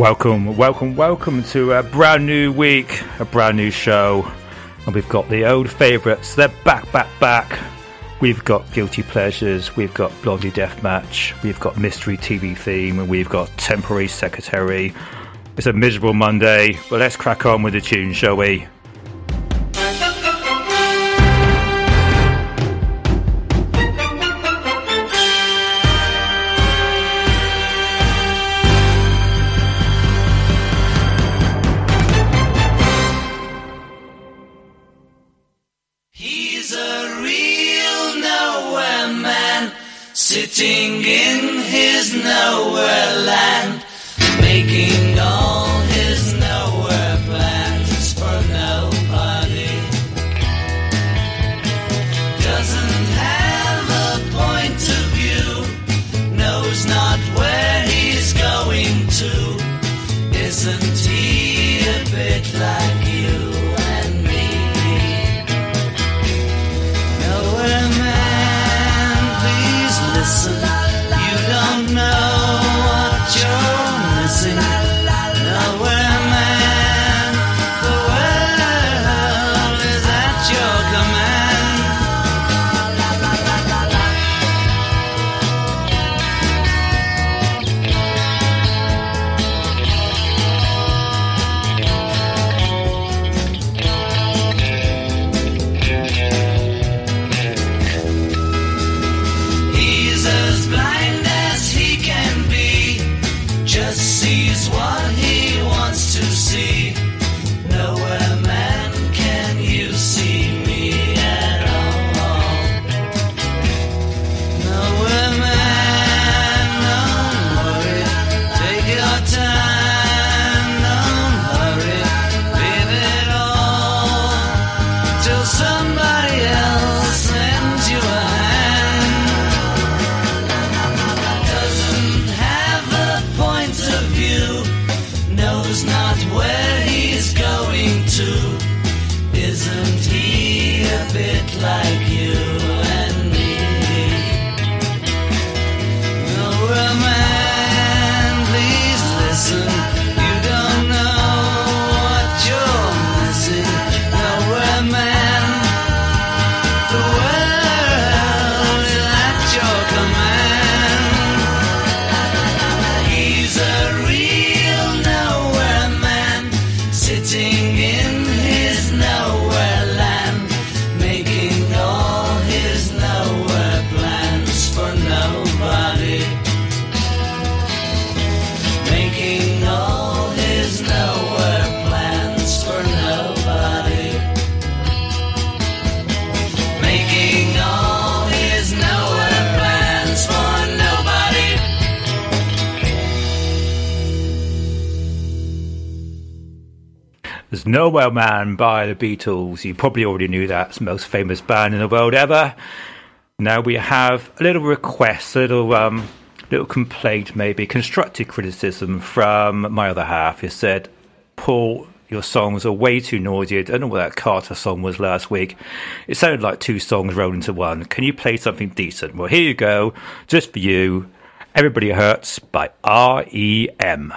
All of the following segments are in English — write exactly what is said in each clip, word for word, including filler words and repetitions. Welcome, welcome, welcome to a brand new week, a brand new show, and we've got the old favourites. They're back, back, back. We've got Guilty Pleasures, we've got Blondie Deathmatch, we've got Mystery T V Theme, and we've got Temporary Secretary. It's a miserable Monday, but let's crack on with the tune, shall we? Sitting in his nowhere land, making all his nowhere plans for nobody. Doesn't have a point of view, knows not where he's going to. Isn't he a bit like you and me? Nowhere man. Listen, you don't know what you're missing. Nowhere man, the world is at your command. Nowhere Man by the Beatles. You probably already knew that. It's the most famous band in the world ever. Now we have a little request, a little, um, little complaint maybe, constructive criticism from my other half. He said, Paul, your songs are way too noisy. I don't know what that Carter song was last week. It sounded like two songs rolled into one. Can you play something decent? Well, here you go, just for you. Everybody Hurts by R E M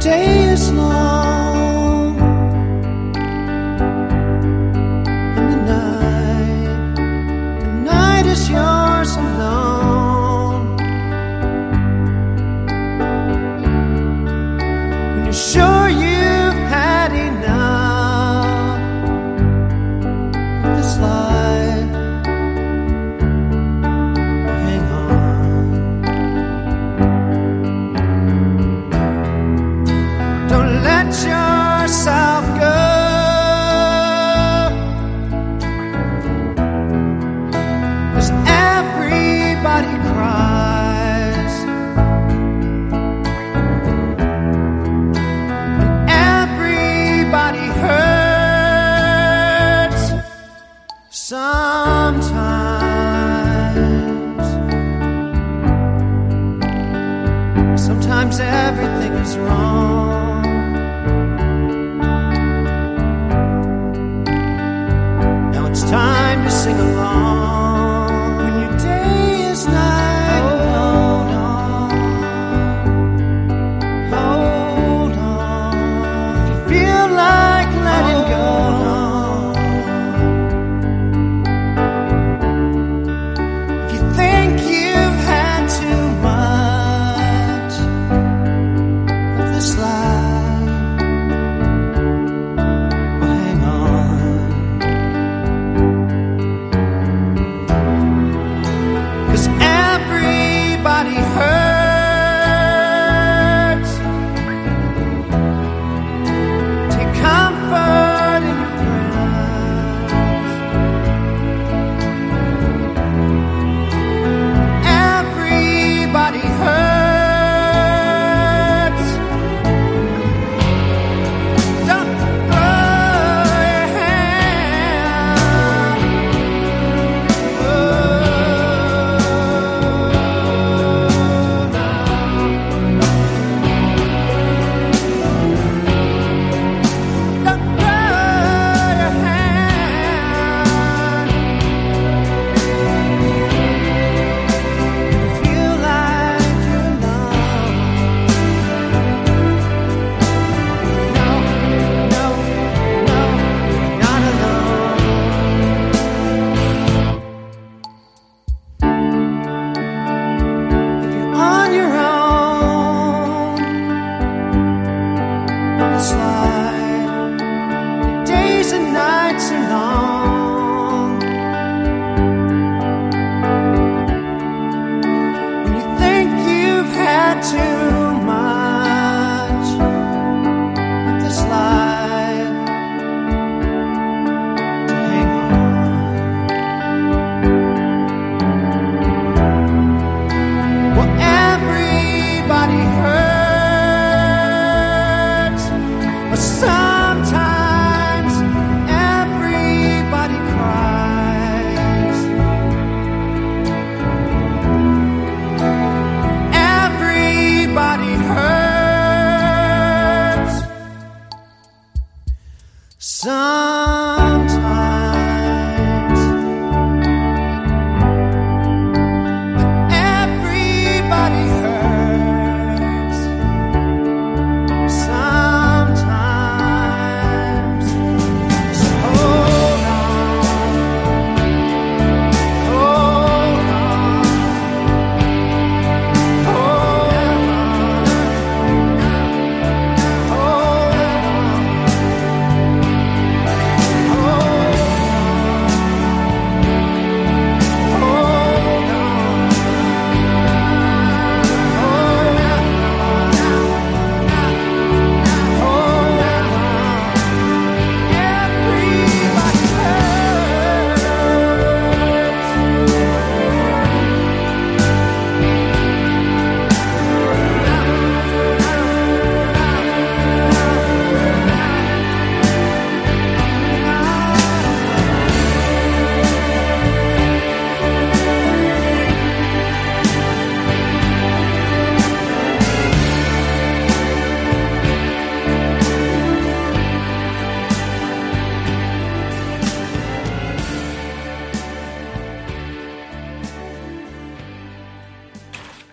Day is long and the night, the night is yours alone.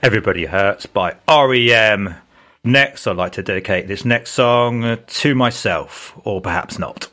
Everybody Hurts by R E M. Next, I'd like to dedicate this next song to myself, or perhaps not.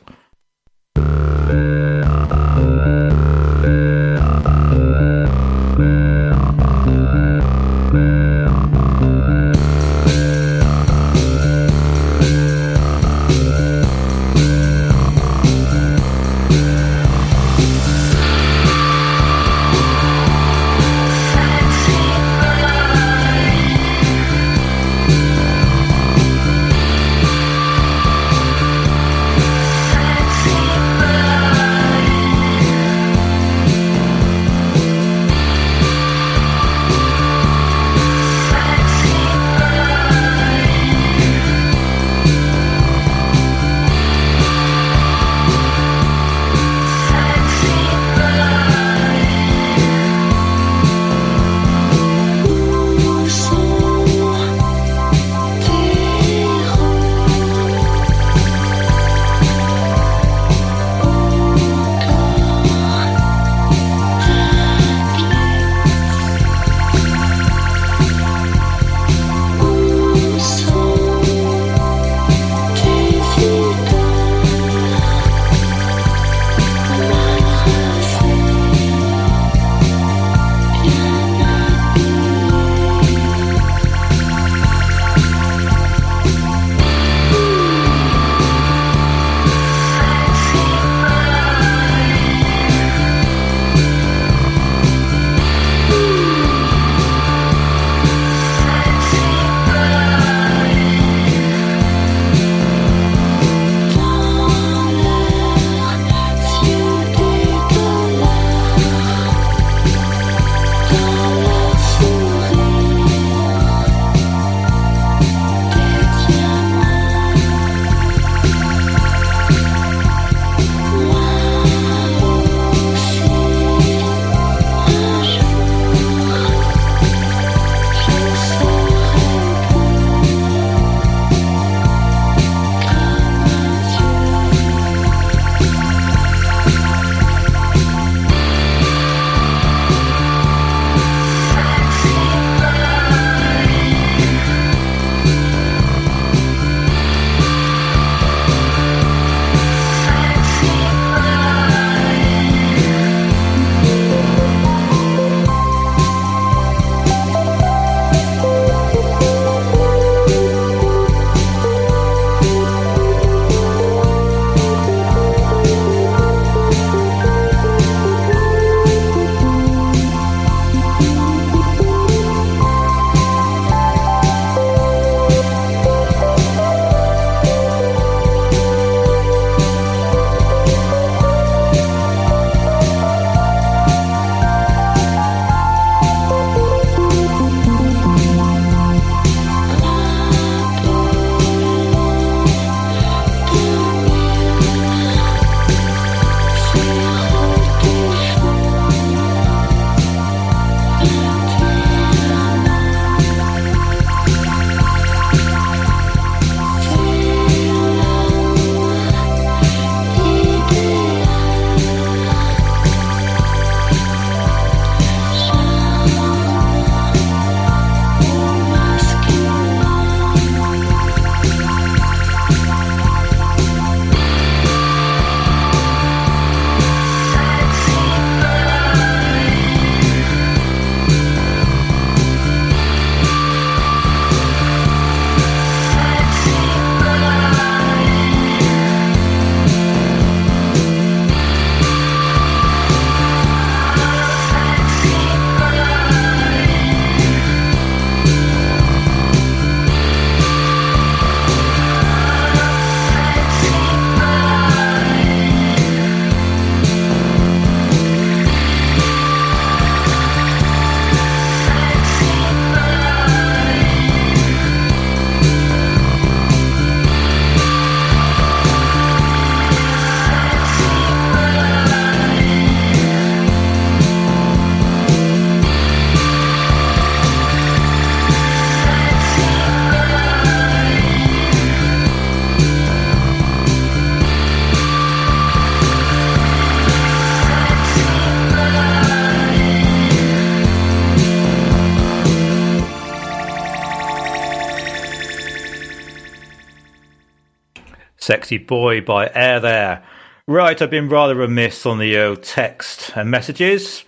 Sexy Boy by Air There. Right, I've been rather remiss on the old text and messages.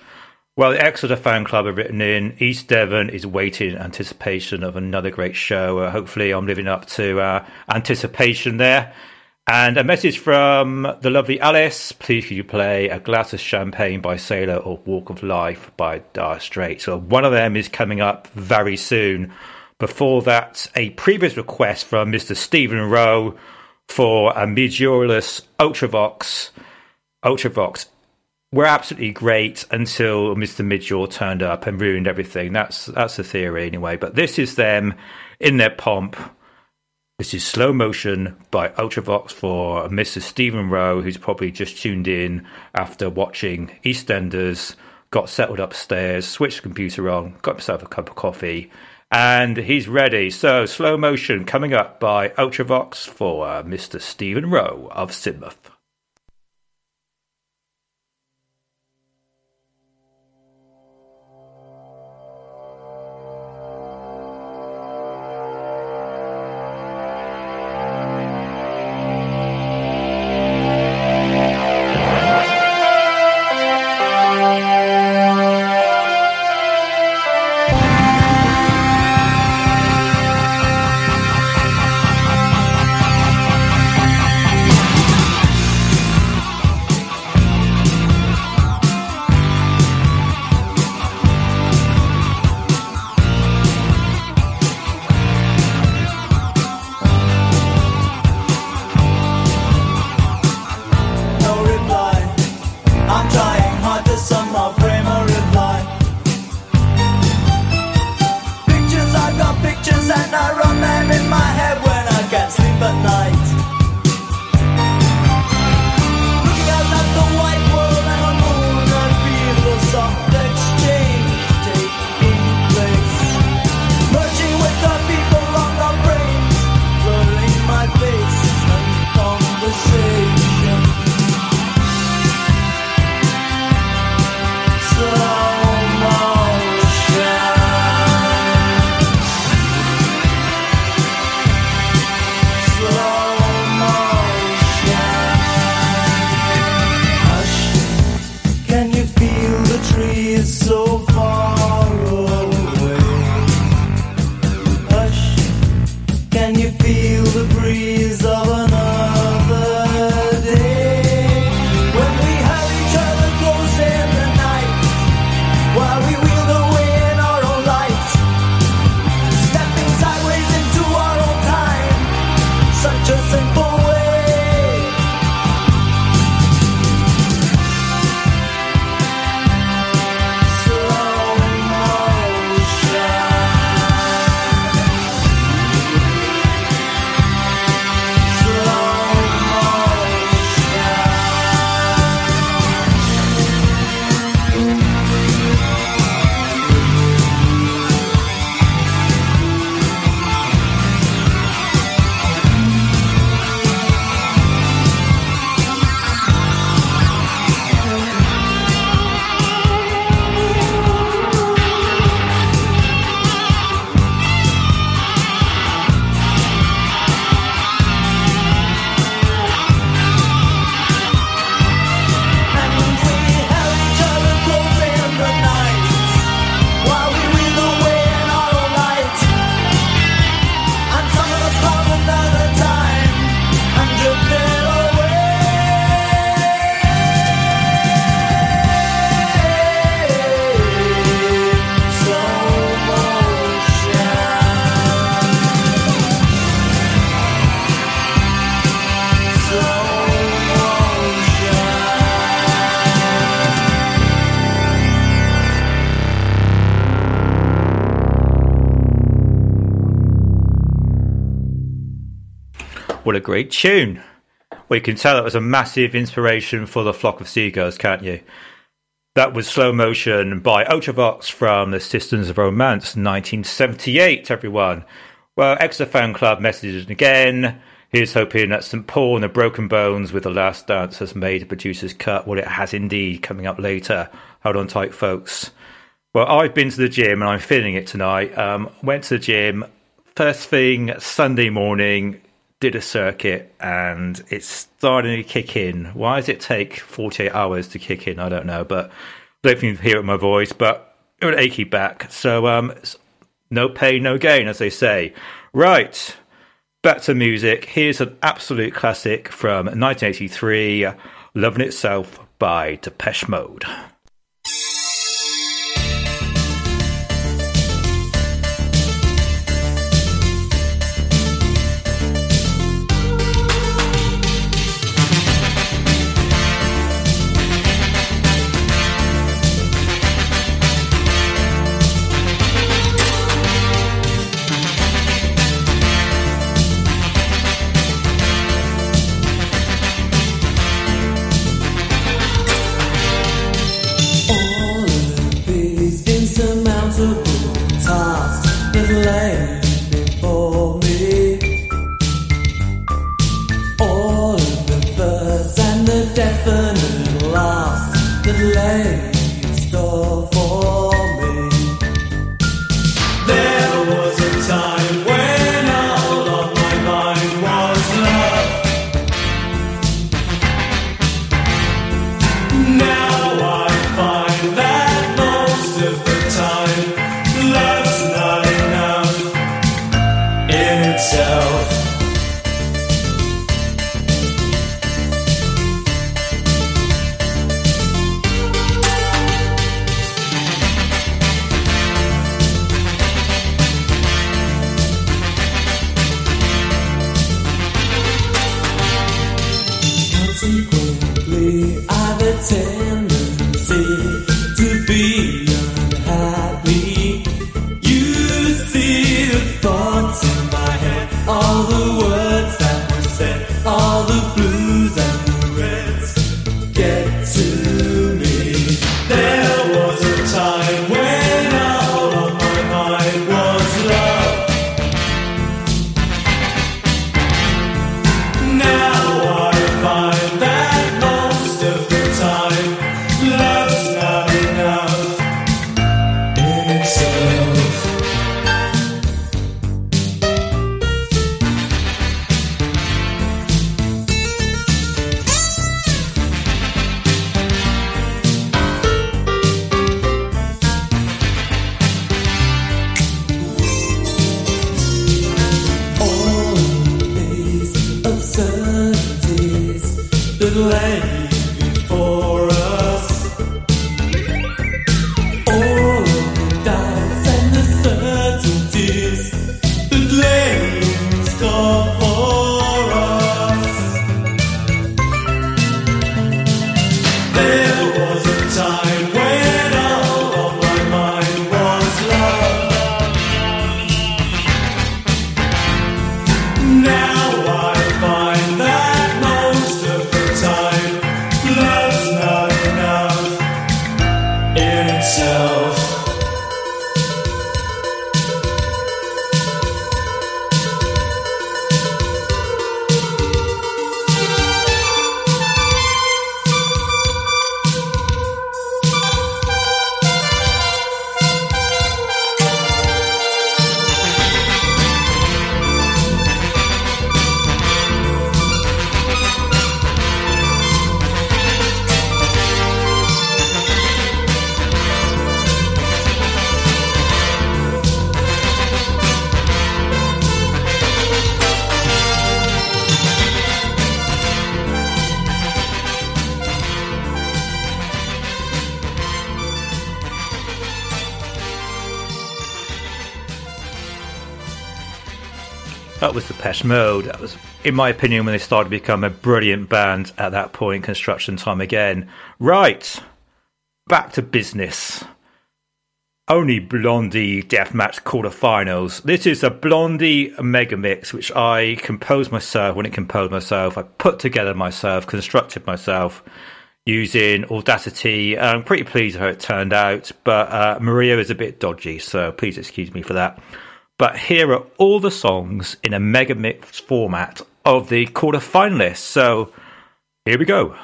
Well, the Exeter fan club have written in, East Devon is waiting in anticipation of another great show. Uh, hopefully I'm living up to uh, anticipation there. And a message from the lovely Alice, please could you play A Glass of Champagne by Sailor or Walk of Life by Dire Straits. So one of them is coming up very soon. Before that, a previous request from Mister Stephen Rowe for a Meteorless Ultravox. Ultravox were absolutely great until Mister Midgeor turned up and ruined everything. That's that's the theory anyway. But this is them in their pomp. This is Slow Motion by Ultravox for Mister Stephen Rowe, who's probably just tuned in after watching EastEnders, got settled upstairs, switched the computer on, got himself a cup of coffee, and he's ready. So Slow Motion coming up by Ultravox for Mister Stephen Rowe of Sidmouth. What a great tune. Well, you can tell that was a massive inspiration for The Flock of Seagulls, can't you? That was Slow Motion by Ultravox from the Sisters of Romance, nineteen seventy-eight, everyone. Well, Exeter Fan Club messages again. Here's hoping that Saint Paul and the Broken Bones with The Last Dance has made a producer's cut. Well, it has indeed, coming up later. Hold on tight, folks. Well, I've been to the gym and I'm feeling it tonight. Um, went to the gym first thing Sunday morning, did a circuit and it's starting to kick in. Why does it take forty-eight hours to kick in? I don't know, but I don't think you can hear it in my voice, but it would achy back. So um, no pain, no gain, as they say. Right, back to music. Here's an absolute classic from nineteen eighty-three, Lovin' Itself by Depeche Mode. That was Depeche Mode. That was, in my opinion, when they started to become a brilliant band at that point, construction time again. Right, back to business. Only Blondie Deathmatch quarterfinals. This is a Blondie megamix, which I composed myself. When it composed myself, I put together myself, constructed myself using Audacity. I'm pretty pleased with how it turned out, but uh, Maria is a bit dodgy, so please excuse me for that. But here are all the songs in a mega mix format of the quarterfinalists. So here we go.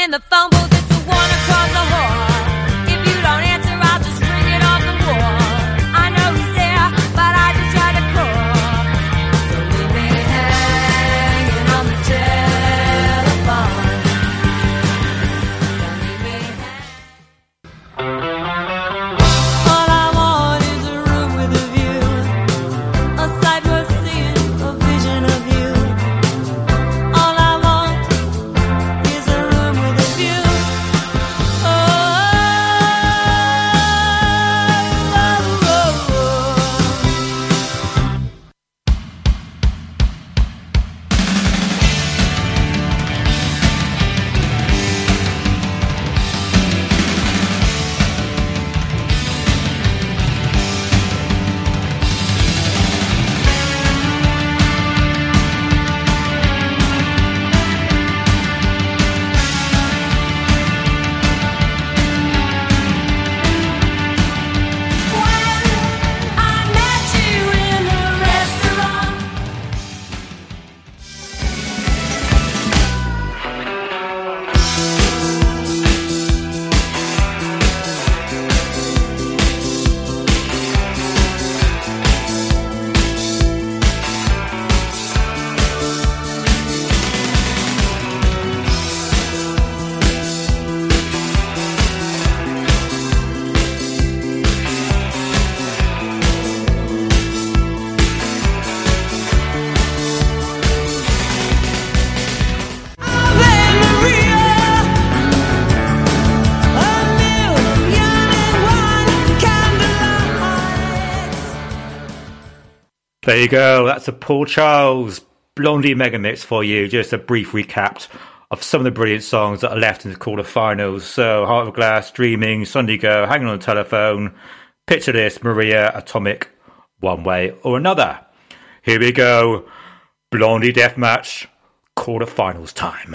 in the phone booth, it's a wanna cause a whore. If you don't answer, I'll just bring it on the wall. I know he's there, but I just try to call. So leave me hanging on the telephone. Don't leave me hanging. All I want is a room with a view, a sight worth seeing, a vision of you. All I want is a room with a view. Oh, oh, oh, oh. I met you in a restaurant. There you go. That's a Paul Travis Blondie mega mix for you. Just a brief recap of some of the brilliant songs that are left in the quarterfinals. So, Heart of Glass, Dreaming, Sunday Go, Hanging on the Telephone, Picture This, Maria, Atomic, One Way or Another. Here we go. Blondie Deathmatch, quarterfinals time.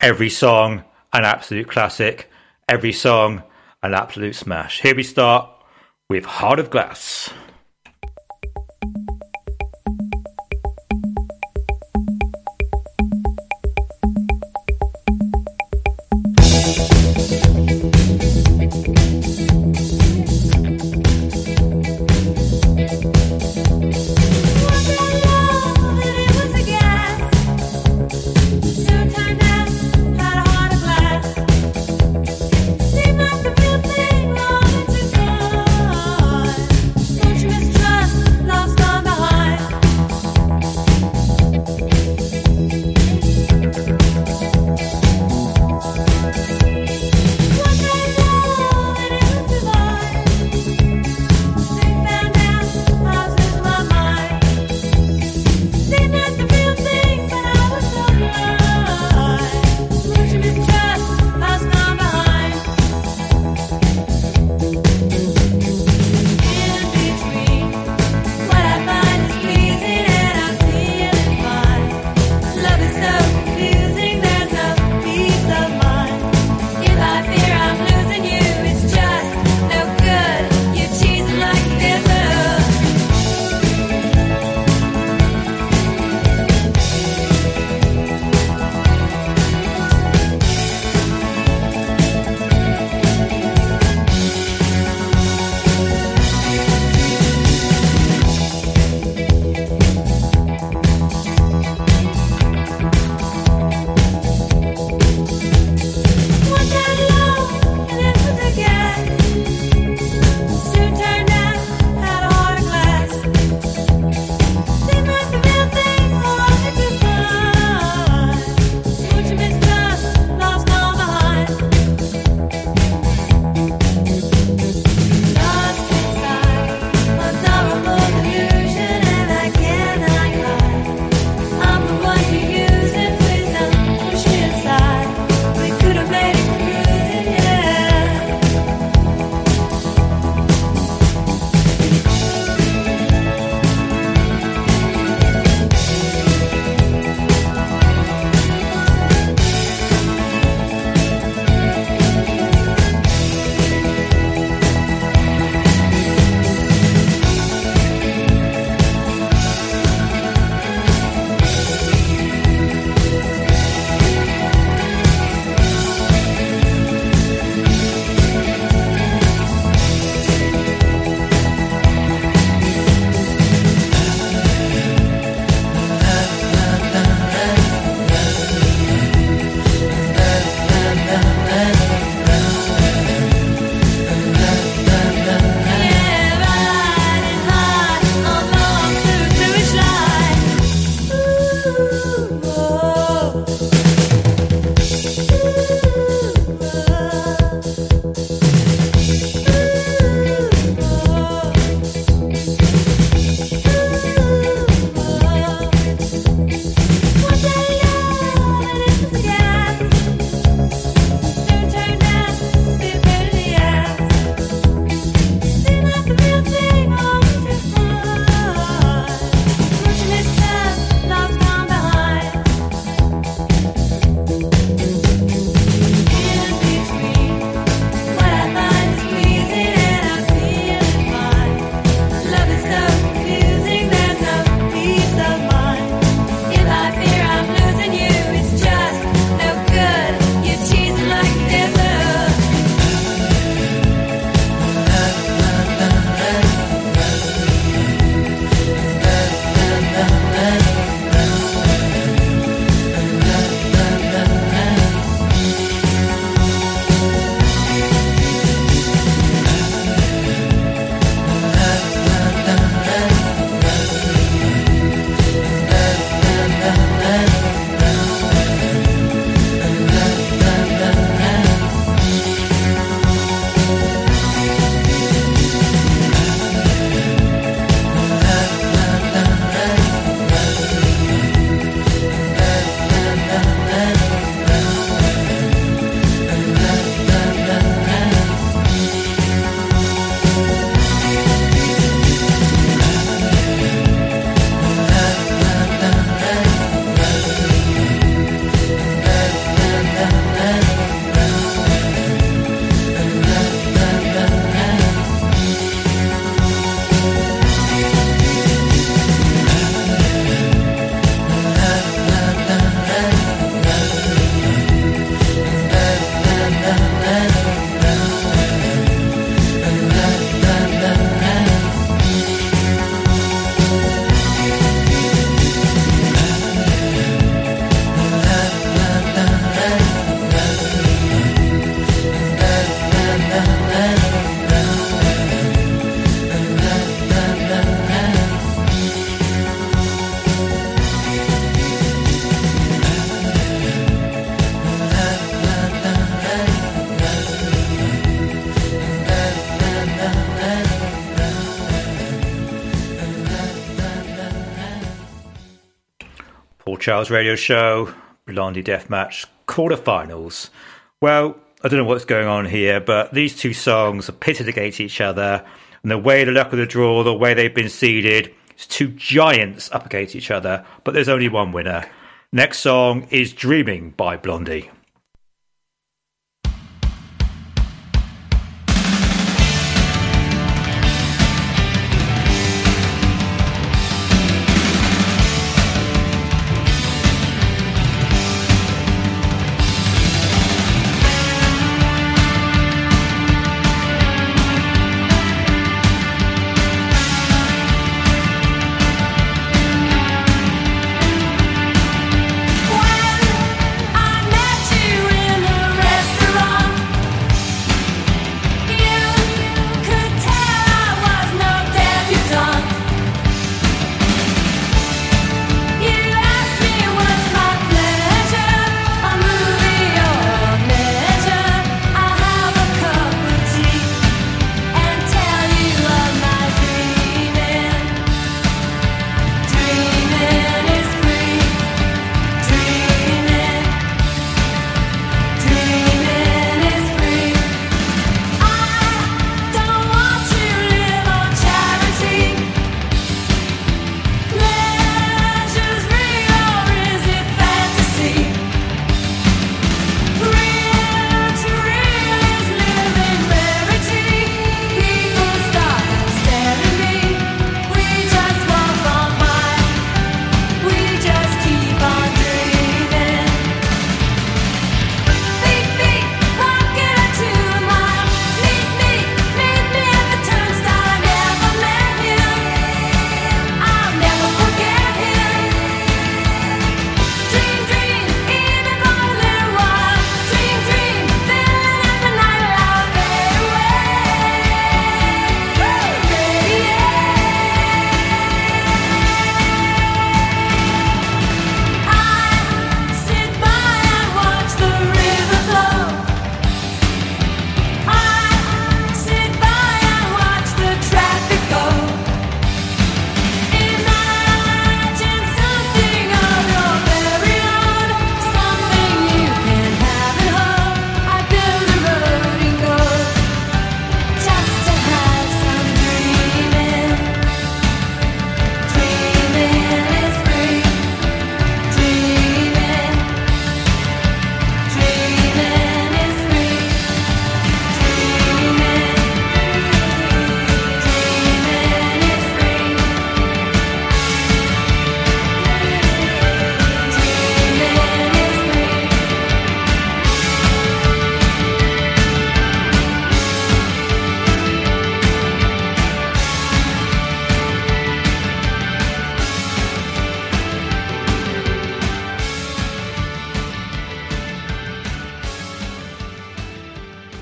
Every song, an absolute classic. Every song, an absolute smash. Here we start with Heart of Glass. Don't you Charles Radio Show, Blondie Deathmatch quarterfinals. Well, I don't know what's going on here, but these two songs are pitted against each other, and the way the luck of the draw, the way they've been seeded, it's two giants up against each other, but there's only one winner. Next song is Dreaming by Blondie.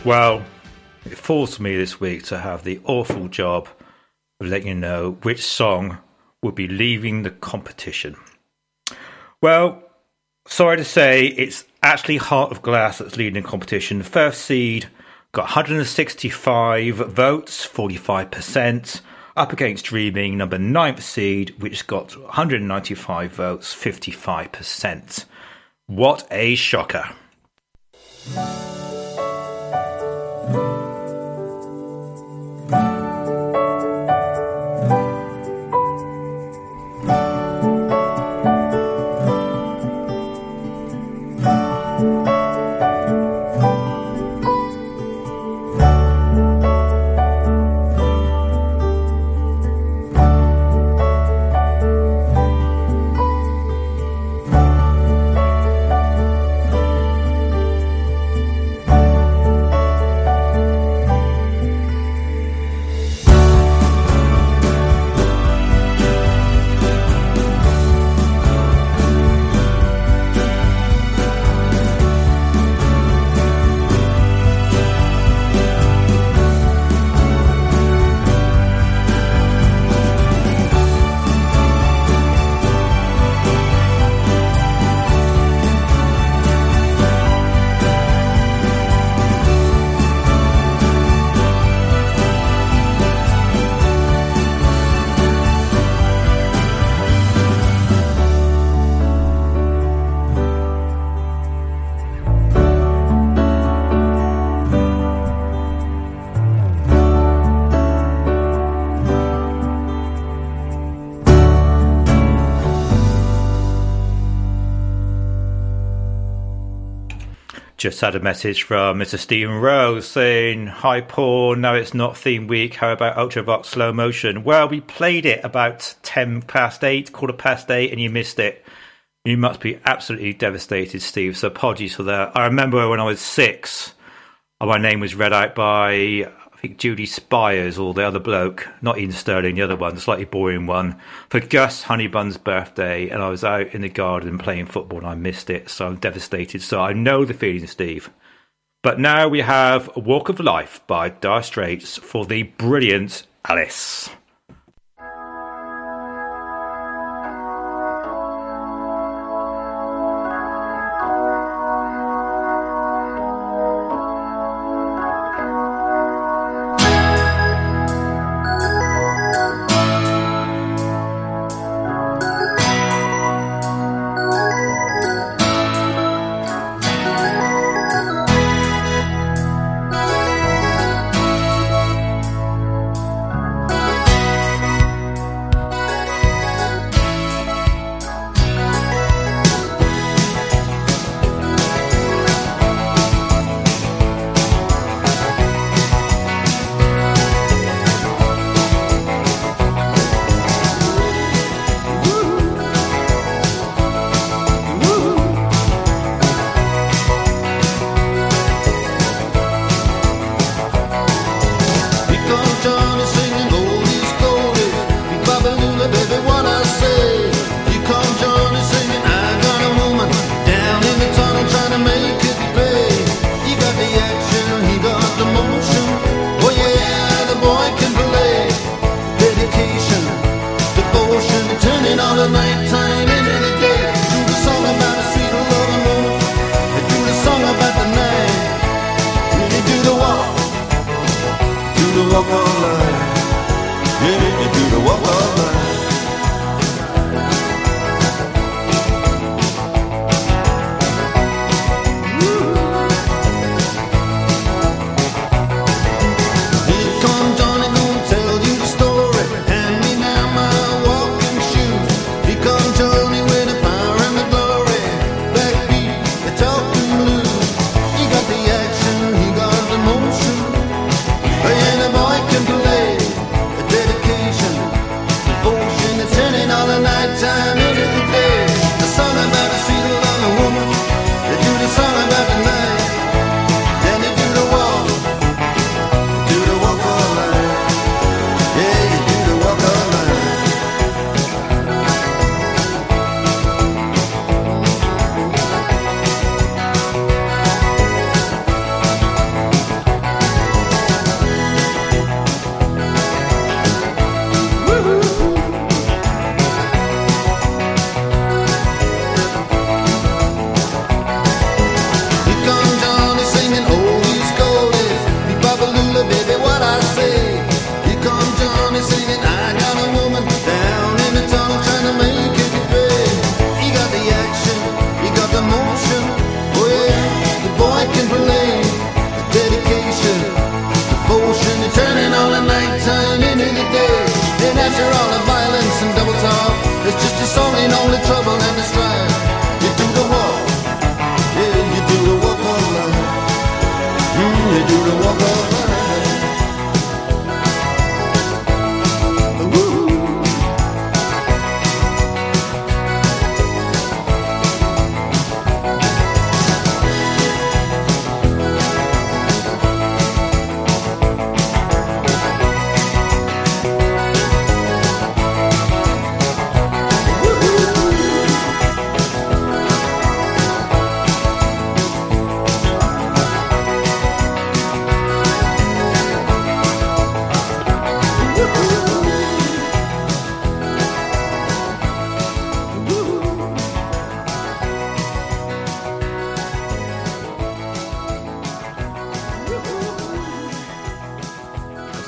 Well, it forced me this week to have the awful job of letting you know which song will be leaving the competition. Well, sorry to say, it's actually Heart of Glass that's leading the competition. The first seed got one hundred sixty-five votes, forty-five percent, up against Dreaming, number ninth seed, which got one hundred ninety-five votes, fifty-five percent. What a shocker. Just had a message from Mister Stephen Rose saying, "Hi, Paul. No, it's not theme week. How about Ultravox Slow Motion?" Well, we played it about ten past eight, quarter past eight, and you missed it. You must be absolutely devastated, Steve. So apologies for that. I remember when I was six, my name was read out by, I think, Judy Spires or the other bloke. Not Ian Sterling, the other one, the slightly boring one. For Gus Honeybun's birthday, and I was out in the garden playing football and I missed it. So I'm devastated. So I know the feeling, Steve. But now we have Walk of Life by Dire Straits for the brilliant Alice.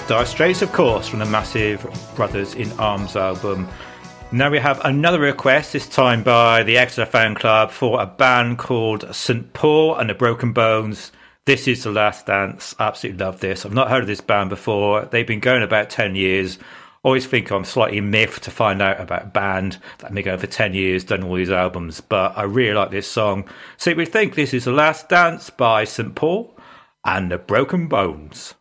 Dire Straits, of course, from the massive Brothers in Arms album. Now we have another request, this time by the Exeter Fan Club, for a band called Saint Paul and the Broken Bones. This is The Last Dance. Absolutely love this. I've not heard of this band before. They've been going about ten years. always think I'm slightly miffed to find out about a band that had been going for ten years, done all these albums, but I really like this song. So we think this is The Last Dance by Saint Paul and the Broken Bones.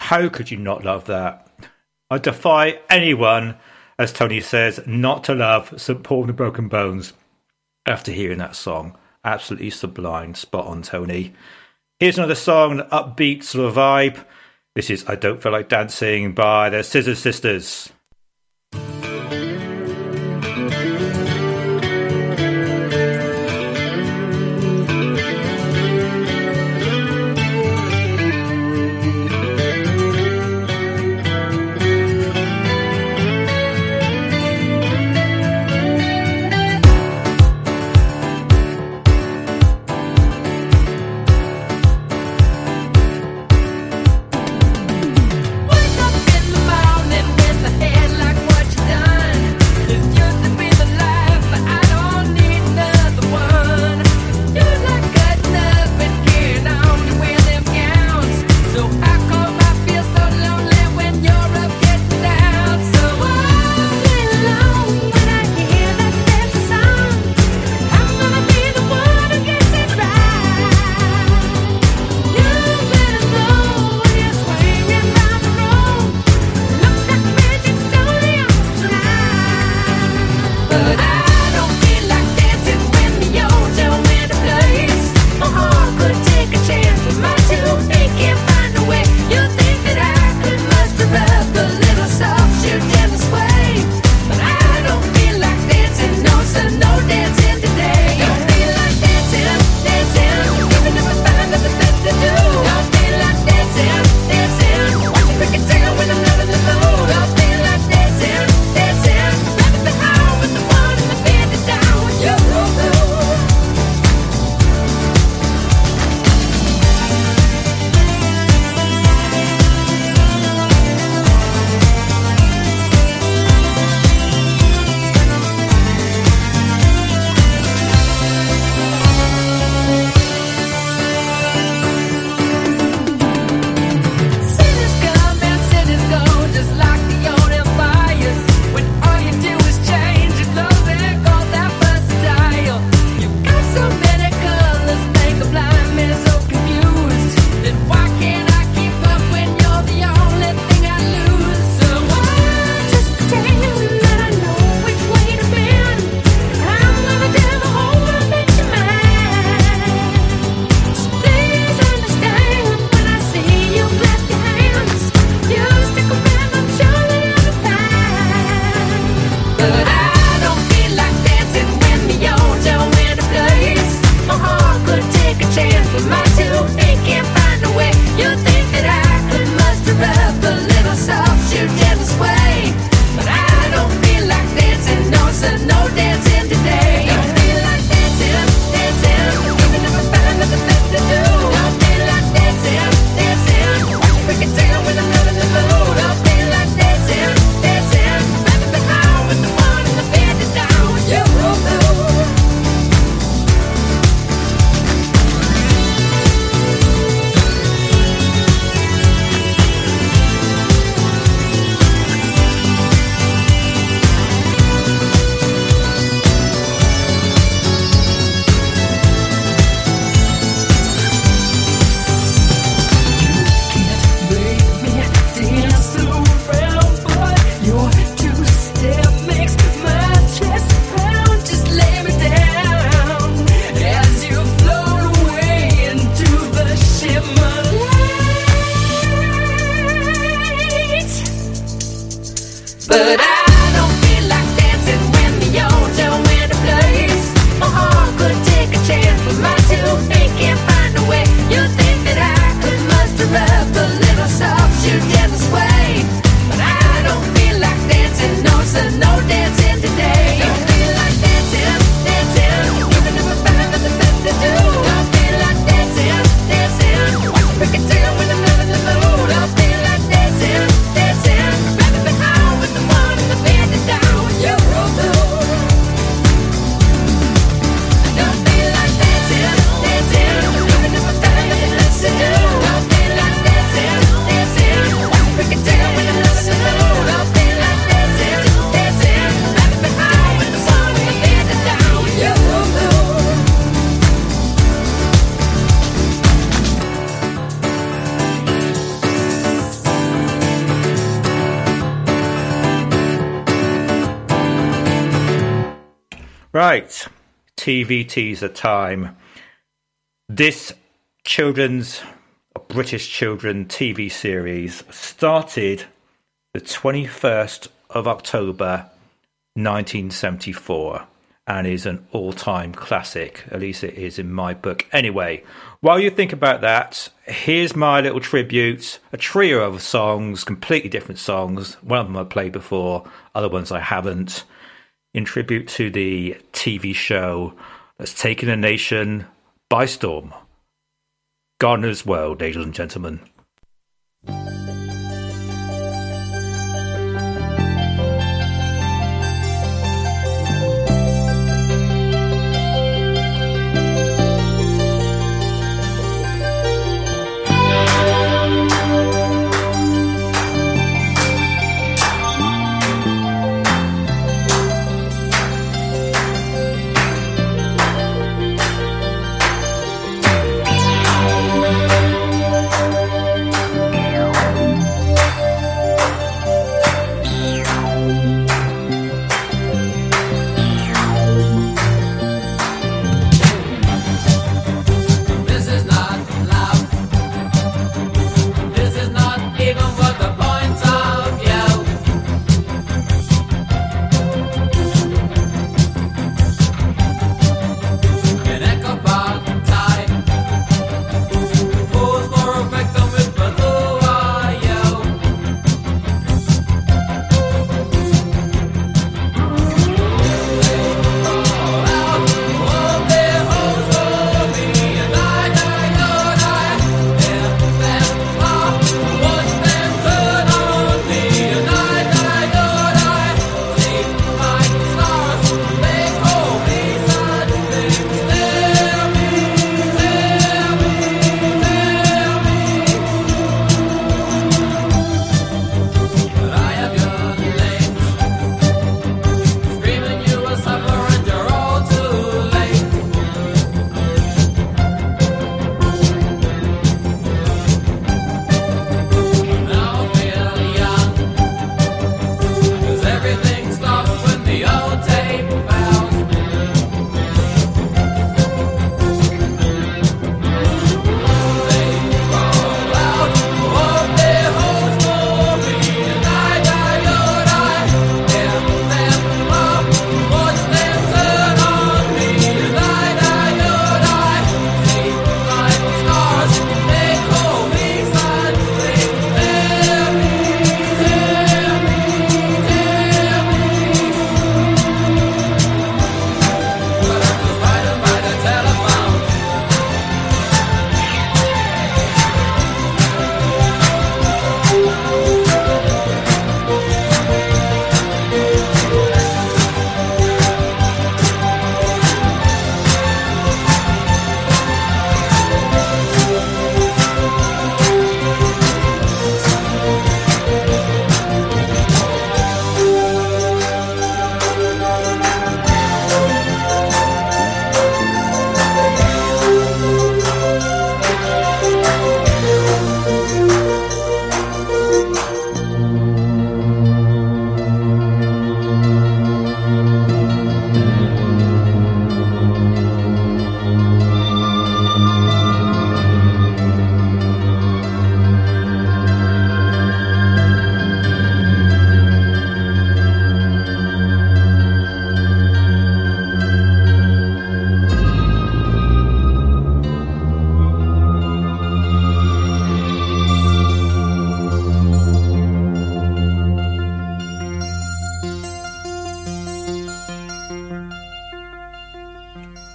How could you not love that? I defy anyone, as Tony says, not to love Saint Paul and the Broken Bones after hearing that song. Absolutely sublime. Spot on, Tony. Here's another song, an upbeat sort of vibe. This is I Don't Feel Like Dancing by the Scissor Sisters. Hey. Right, T V teaser time. This children's, British children T V series started the twenty-first of October nineteen seventy-four and is an all-time classic. At least it is in my book. Anyway, while you think about that, here's my little tribute. A trio of songs, completely different songs. One of them I've played before, other ones I haven't. In tribute to the T V show that's taken a nation by storm. Gardeners' World, ladies and gentlemen.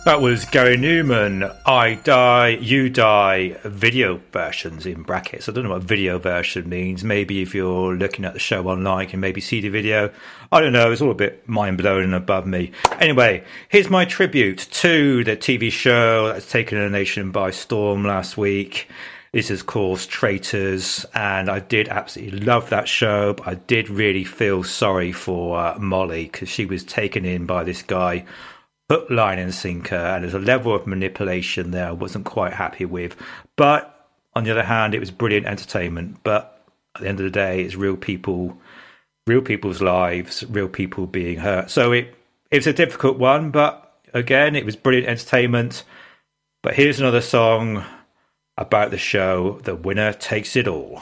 That was Gary Numan, I Die, You Die, video versions in brackets. I don't know what video version means. Maybe if you're looking at the show online, you can maybe see the video. I don't know. It's all a bit mind-blowing and above me. Anyway, here's my tribute to the T V show that's taken a nation by storm last week. This is called Traitors, and I did absolutely love that show, but I did really feel sorry for uh, Molly, because she was taken in by this guy, hook, line and sinker, and there's a level of manipulation there I wasn't quite happy with. But on the other hand, it was brilliant entertainment. But at the end of the day, it's real people, real people's lives, real people being hurt. So it it's a difficult one, but again, it was brilliant entertainment. But here's another song about the show, The Winner Takes It All.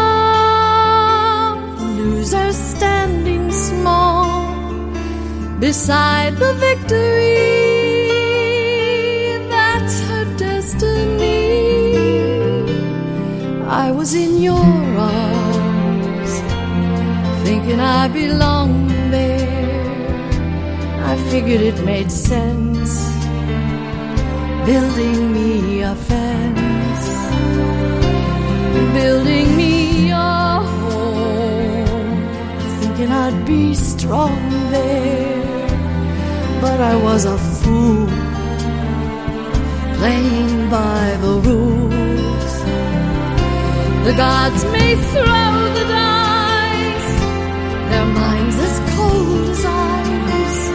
Are standing small beside the victory. That's her destiny. I was in your arms, thinking I belonged there. I figured it made sense, building me a fence, building me a and I'd be strong there, but I was a fool, playing by the rules. The gods may throw the dice, their minds as cold as ice,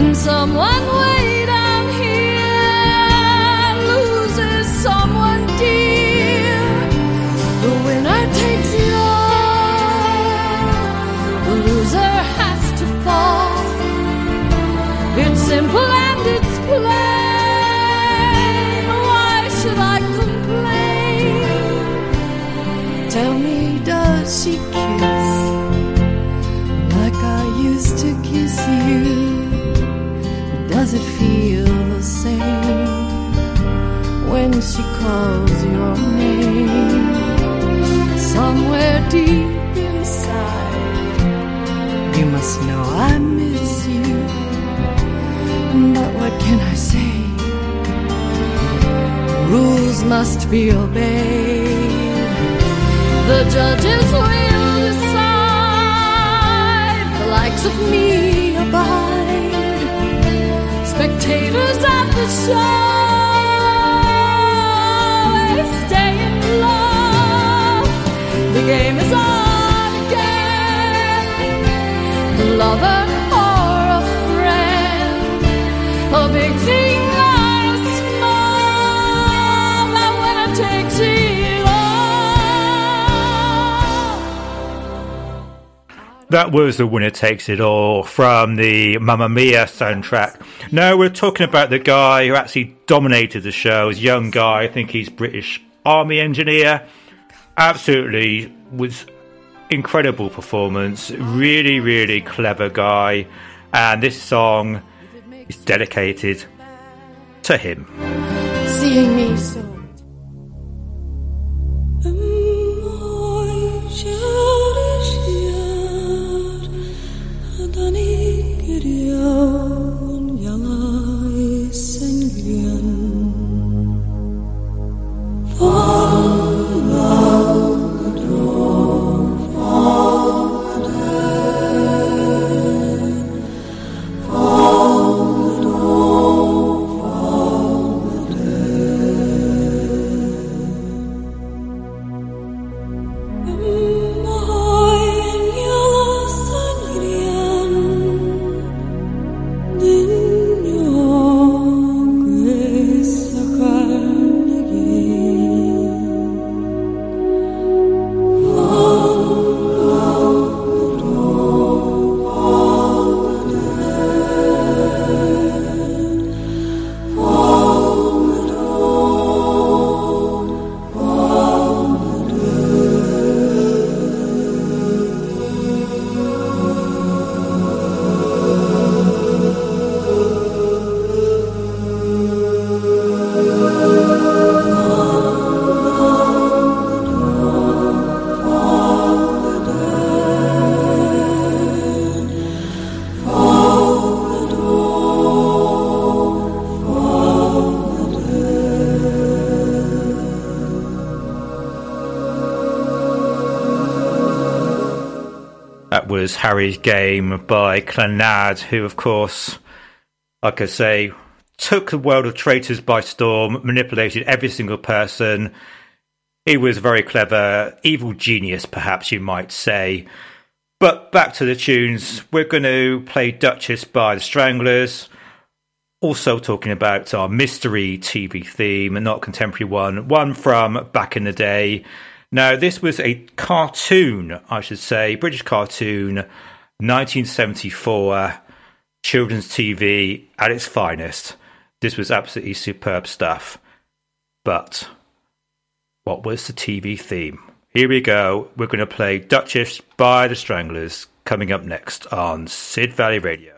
and someone way down here loses someone dear. The winner takes it all. It's simple and it's plain. Why should I complain? Tell me, does she kiss like I used to kiss you? Does it feel the same when she calls your name? Somewhere deep inside, you must know I miss you. But what can I say? Rules must be obeyed. The judges will decide. The likes of me abide. Spectators at the show, they stay in love. The game is on again. The lover, a big thing or a small, my winner takes it all. That was The Winner Takes It All from the Mamma Mia soundtrack. No, we're talking about the guy who actually dominated the show. He's a young guy. I think he's British Army engineer. Absolutely was incredible performance. Really, really clever guy. And this song is dedicated to him. Seeing me so. was Harry's Game by Clannad, who, of course, like I say, took the world of Traitors by storm, manipulated every single person. He was very clever, evil genius, perhaps you might say. But back to the tunes, we're going to play Duchess by the Stranglers. Also talking about our mystery T V theme, not contemporary one, one from back in the day. Now, this was a cartoon, I should say, British cartoon, nineteen seventy-four, children's T V at its finest. This was absolutely superb stuff. But what was the T V theme? Here we go. We're going to play Duchess by the Stranglers, coming up next on Sid Valley Radio.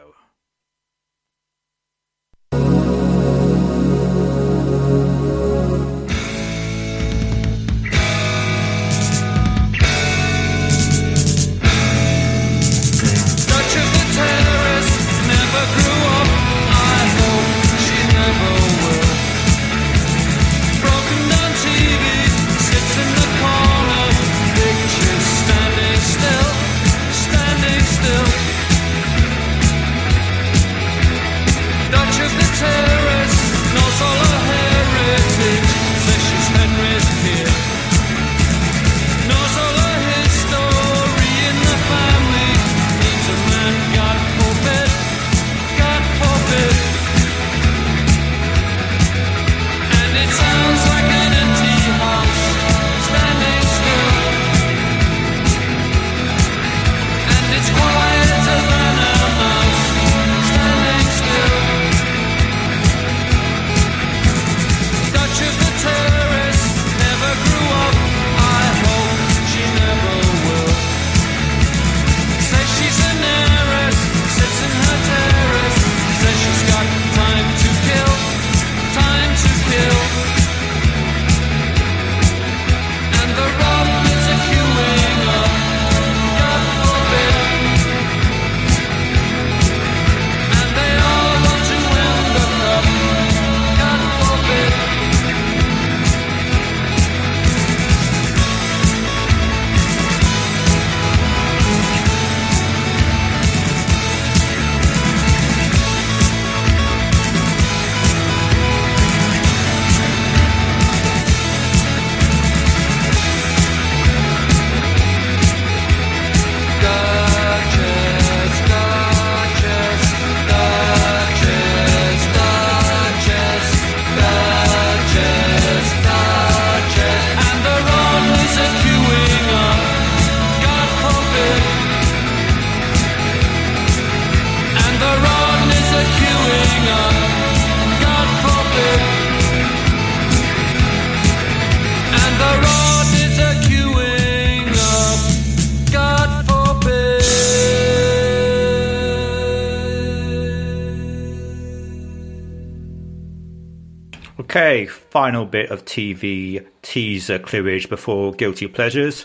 Okay, final bit of T V teaser clearage before Guilty Pleasures.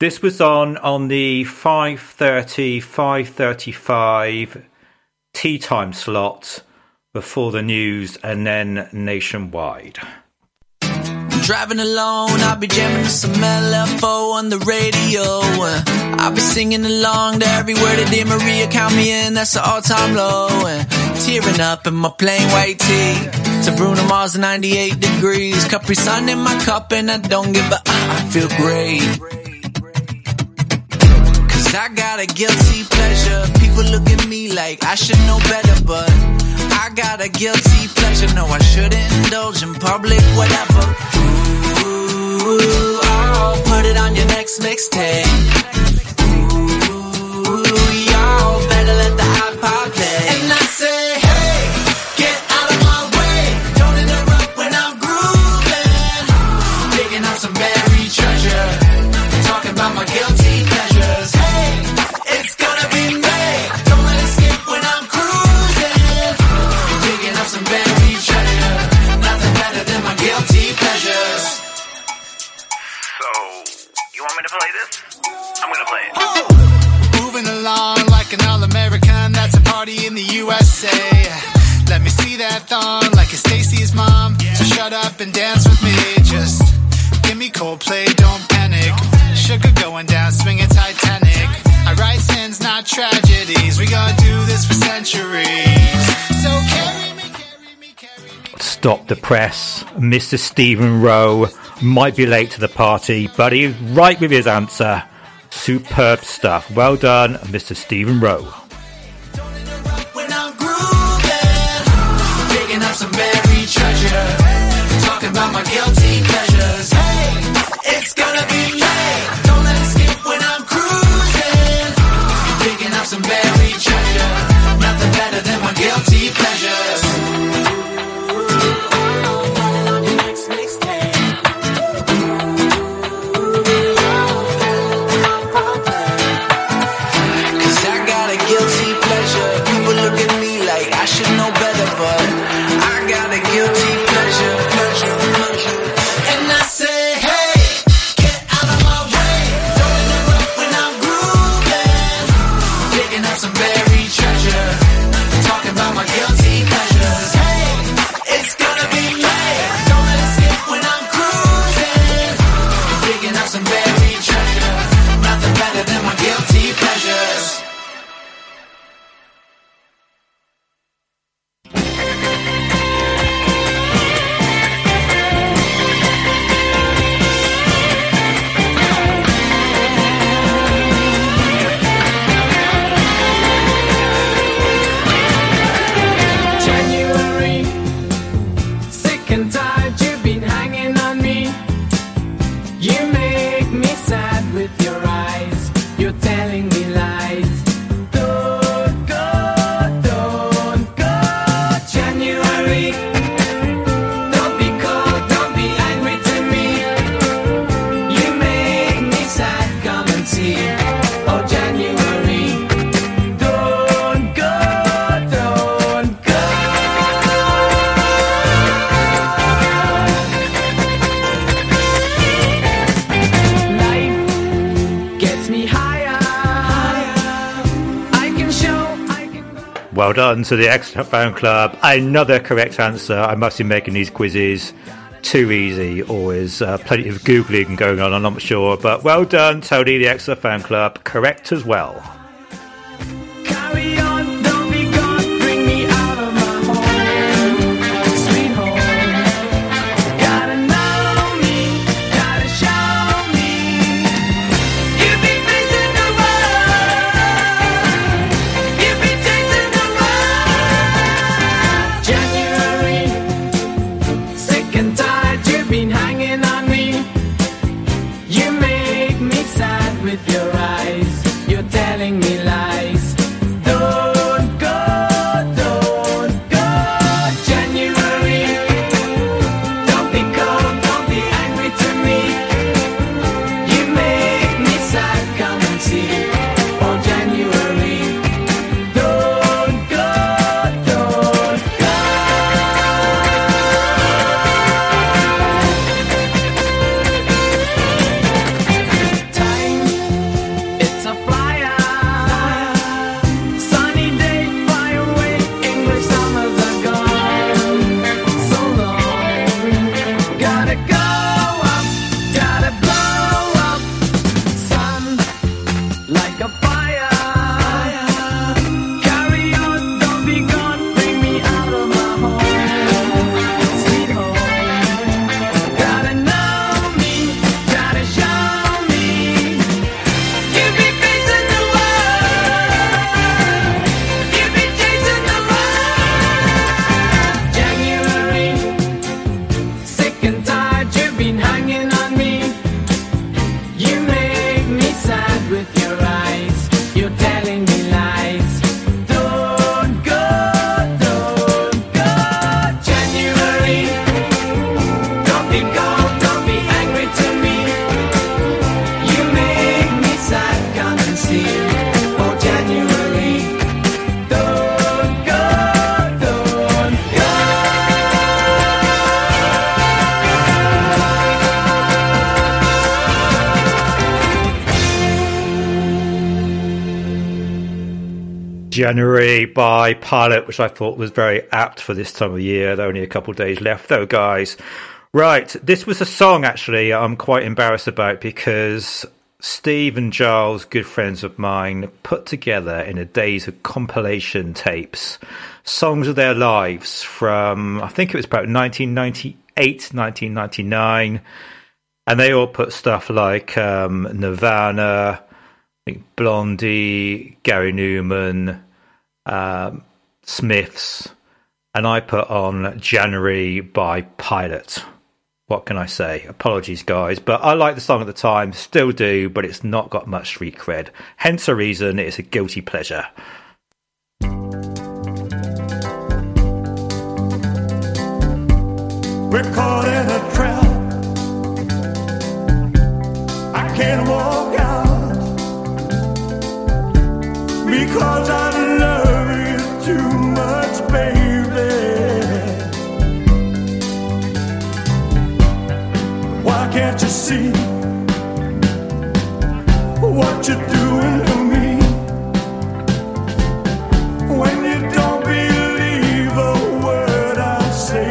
This was on on the five thirty, five thirty-five tea time slot before the news and then nationwide. Driving alone, I'll be jamming to some L F O on the radio. I'll be singing along to every word of Dear Maria, count me in, that's the all time low. Tearing up in my plain white tee to Bruno Mars, ninety-eight degrees. Capri Sun in my cup and I don't give a, I feel great. Cause I got a guilty pleasure. People look at me like I should know better, but I got a guilty pleasure. No, I shouldn't indulge in public, whatever. Ooh, I'll put it on your next mixtape. Ooh, y'all better let the iPod play. And I say, hey, get out of my way. Don't interrupt when I'm grooving. Digging out some buried treasure. Talking about my guilty pleasures. Hey, it's gonna be me. Don't let it skip when I'm cruising. Digging out some buried treasure. Nothing better than my guilty pleasures. I'm gonna play this. I'm gonna play it. Oh. Moving along like an all-American, that's a party in the U S A. Let me see that thong like it's Stacey's mom. Yeah. So shut up and dance with me. Just give me Coldplay, don't panic. Don't panic. Sugar going down, swinging Titanic. Titanic. I write sins. tragedies. We gonna do this for centuries. So carry me, carry me, carry me. Stop the press. Mister Stephen Rowe might be late to the party, but he's right with his answer. Superb stuff. Well done, Mister Stephen Rowe. Don't interrupt when I'm grooving. Digging up some buried treasure. Talking about my guilty pleasures. Hey, it's gonna be late. Don't let it skip when I'm cruising. Digging up some buried treasure. Nothing better than my guilty pleasures. Well done to the Excellent Fan Club. Another correct answer. I must be making these quizzes too easy, or is uh, plenty of Googling going on, I'm not sure. But well done, Tony, the Excellent Fan Club. Correct as well. January by Pilot, which I thought was very apt for this time of year. There are only a couple of days left though, guys. Right, this was a song actually I'm quite embarrassed about, because Steve and Giles, good friends of mine, put together in a days of compilation tapes songs of their lives from, I think it was about nineteen ninety-eight, nineteen ninety-nine, and they all put stuff like um, Nirvana, I think Blondie, Gary Numan, um, Smiths, and I put on January by Pilot. What can I say? Apologies, guys, but I liked the song at the time, still do, but it's not got much street cred. Hence a reason it's a guilty pleasure. We're caught in a trap. I can't walk out because I love you too much, baby. Can't you see what you're doing to me when you don't believe a word I say?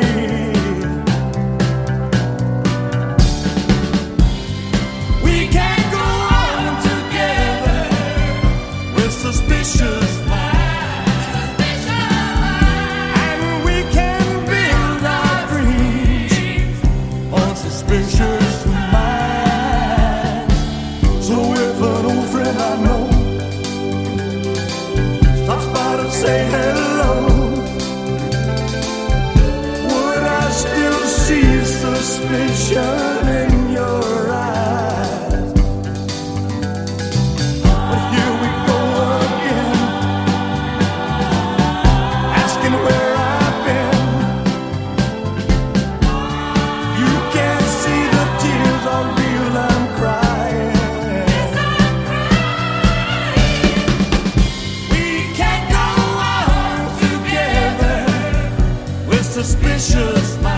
We can't go on together with suspicious suspicion in your eyes, but here we go again, asking where I've been. You can't see the tears I feel, I'm crying. Yes, I'm crying. We can't go on together with suspicious minds.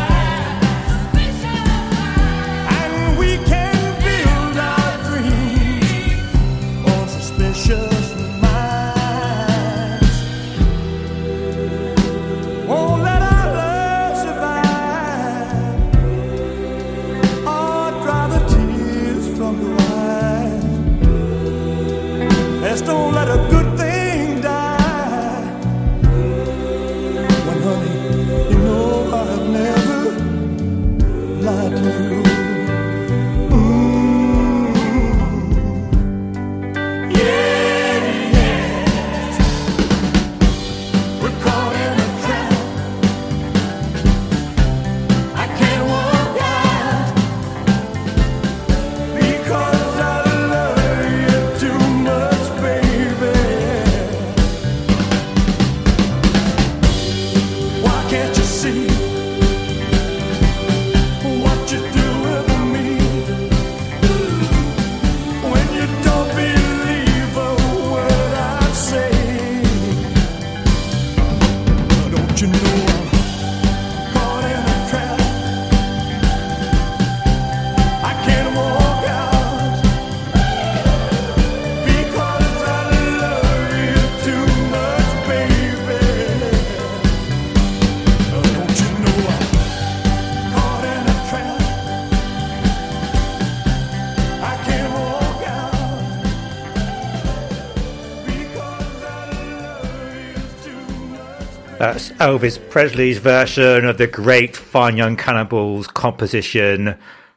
That's Elvis Presley's version of the great Fine Young Cannibals composition,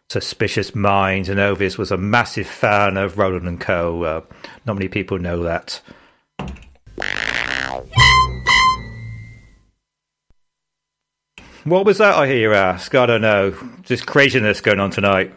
Suspicious Minds, and Elvis was a massive fan of Roland and Co. Uh, not many people know that. What was that, I hear you ask? I don't know. Just craziness going on tonight.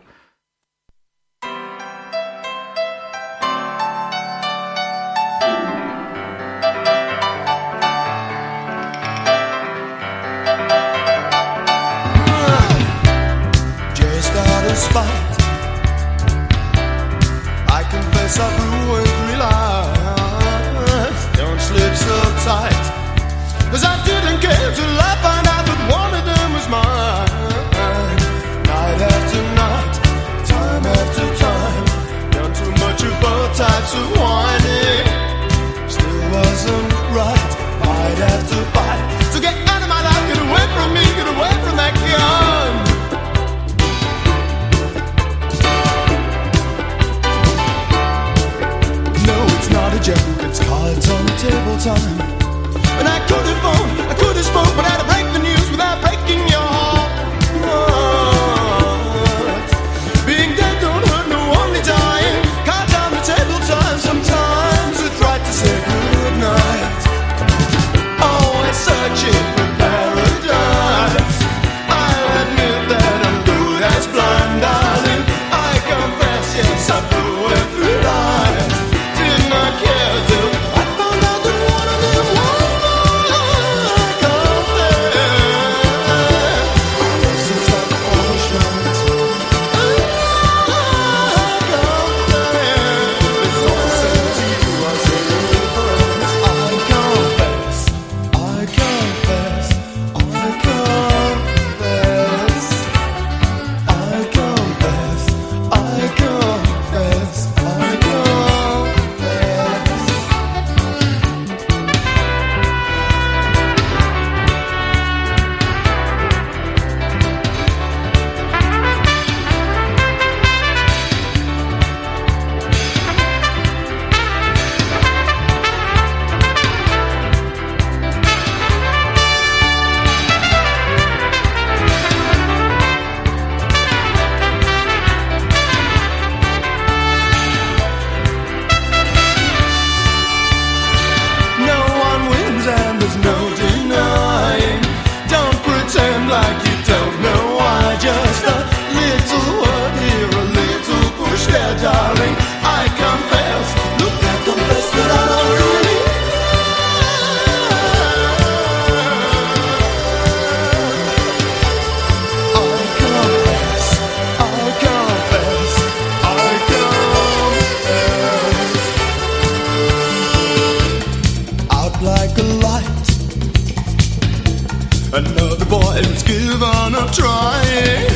trying,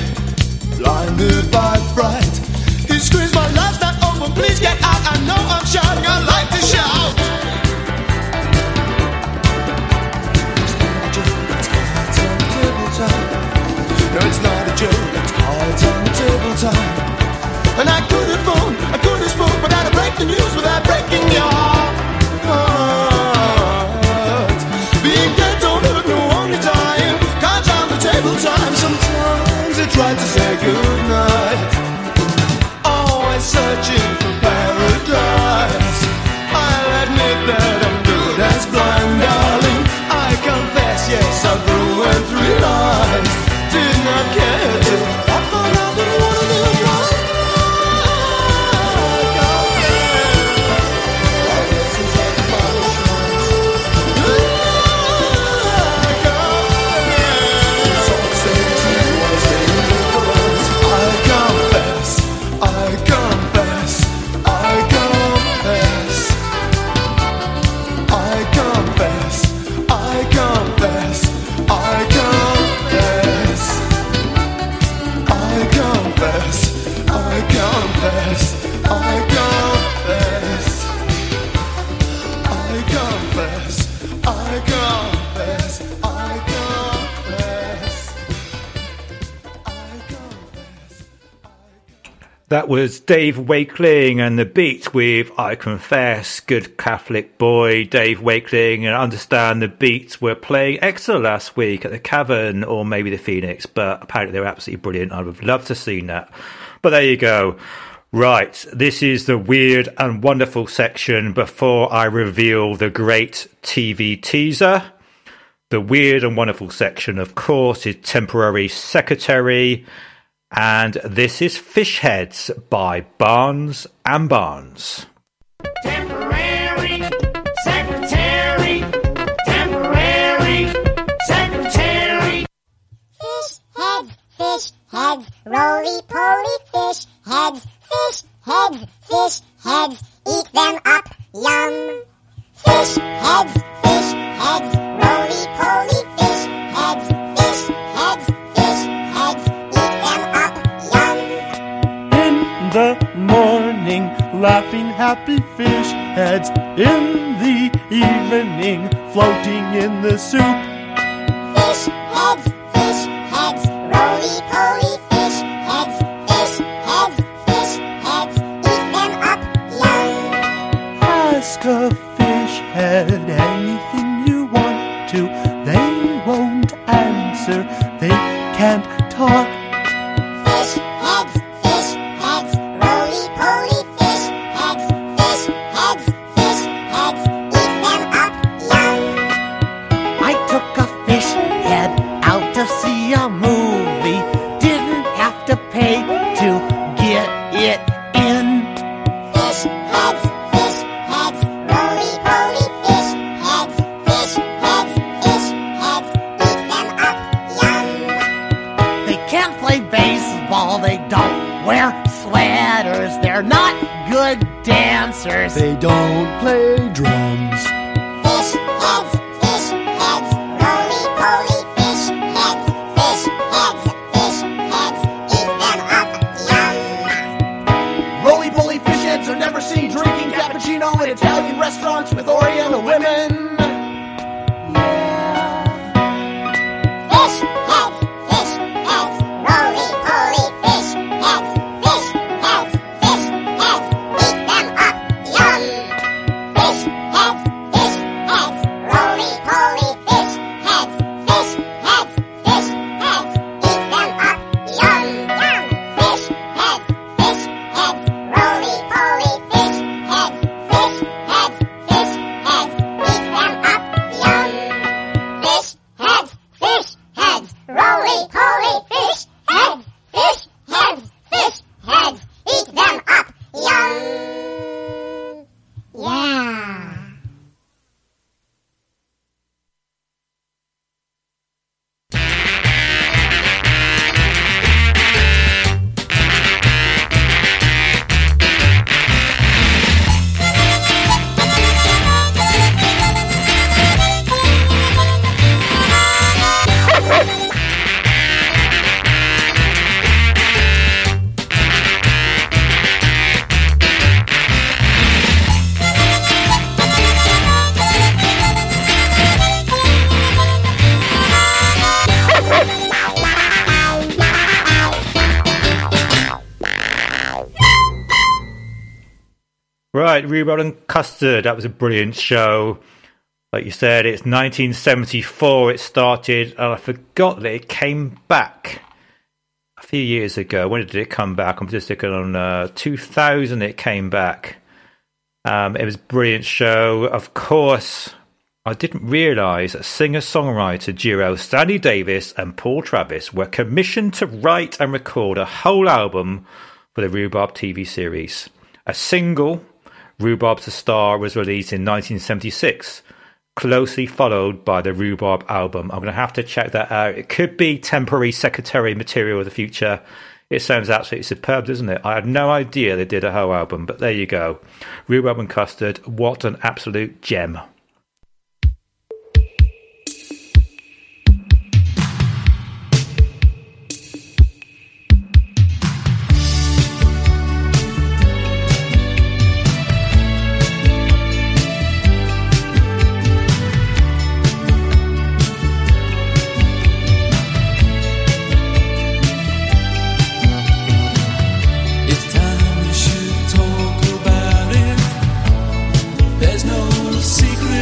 blinded by fright. He screams, my life's not over, please get out. I know I'm shouting, I like to shout. No, it's not a joke, it's all time table time. And I couldn't phone, I couldn't spoke, but I'd break the news without breaking your heart. Being dead don't hurt no only time. Got down the table time. Sometimes I try to say goodnight. Always searching for paradise. I'll admit that I'm good as blind, darling. I confess, yes, I've ruined three lives. I can't do it. I thought I would want to live right. I guess it's like my chance. Some say to you, I say to you, I confess, I confess, I confess, I confess, I confess, I confess. I confess, I confess, I confess, I confess, I confess, I confess. That was Dave Wakeling and the Beats with I Confess. Good Catholic boy, Dave Wakeling. And I understand the Beats were playing Exeter last week at the Cavern or maybe the Phoenix, but apparently they were absolutely brilliant. I would have loved to have seen that. But there you go. Right, this is the weird and wonderful section before I reveal the great T V teaser. The weird and wonderful section, of course, is Temporary Secretary. And this is Fish Heads by Barnes and Barnes. Temporary Secretary. Temporary Secretary. Fish Heads, Fish Heads, roly poly fish heads, fish heads, fish heads, eat them up, yum. Fish heads, fish heads, roly poly fish heads, fish heads, fish heads, eat them up, yum. In the morning, laughing happy fish heads. In the evening, floating in the soup. Fish heads, fish heads, roly poly. Ask a fish head anything you want to. They won't answer, they can't talk. Fish heads, fish heads, roly-poly fish heads, fish heads, fish heads, eat them up, yum. I took a fish head out to see a movie. Didn't have to pay to get it in. Fish heads. Wear sweaters, they're not good dancers. They don't play drums. Fish heads, fish heads, roly-poly fish heads, fish heads, fish heads, eat them up, yum. Roly-poly fish heads are never seen drinking cappuccino in Italian restaurants with Oriental women. Fish heads, Right, Rhubarb and Custard. That was a brilliant show. Like you said, it's nineteen seventy-four it started, and I forgot that it came back a few years ago. When did it come back? I'm just looking on uh, two thousand it came back. Um, it was a brilliant show. Of course, I didn't realise that singer-songwriter duo Sandy Davis and Paul Travis were commissioned to write and record a whole album for the Rhubarb T V series. A single, Rhubarb to Star, was released in nineteen seventy-six, closely followed by the Rhubarb album. I'm going to have to check that out. It could be temporary secretary material of the future. It sounds absolutely superb, doesn't it? I had no idea they did a whole album, but there you go. Rhubarb and Custard, what an absolute gem. Secret.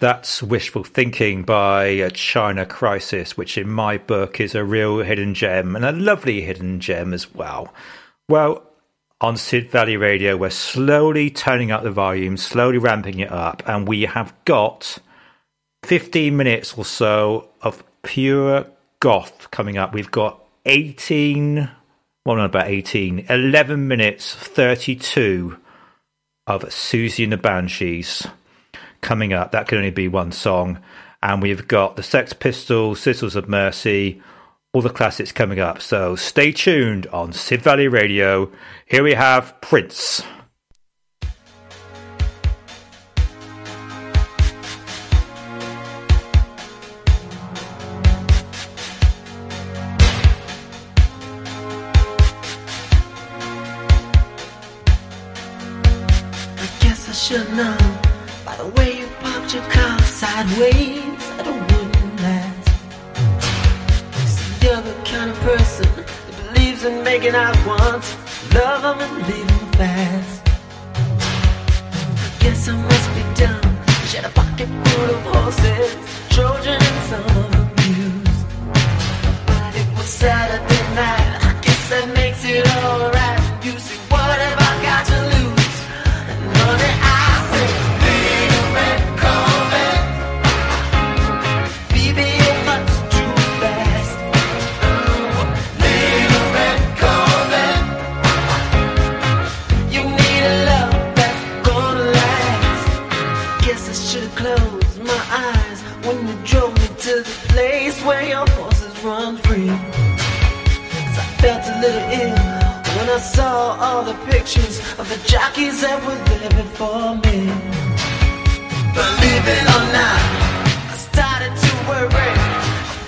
That's Wishful Thinking by China Crisis, which in my book is a real hidden gem, and a lovely hidden gem as well. Well, on Sid Valley Radio, we're slowly turning up the volume, slowly ramping it up, and we have got fifteen minutes or so of pure goth coming up. We've got eighteen, well, not about eighteen, eleven minutes thirty-two of Susie and the Banshees coming up. That can only be one song. And we've got the Sex Pistols, Sisters of Mercy, all the classics coming up. So stay tuned on Sid Valley Radio. Here we have Prince. I guess I should know by the way you parked your car sideways at a wooden lamp. You're the kind of person that believes in making out once, love them and leave them fast. I guess I must be dumb. She had a pocket full of horses, Trojan and some abused. But it was Saturday night, I guess that makes it alright. You see, what have I got to lose? And money I say, leave and call me. Baby, where your horses run free. Cause I felt a little ill when I saw all the pictures of the jockeys that were there before me. Believe it or not, I started to worry. I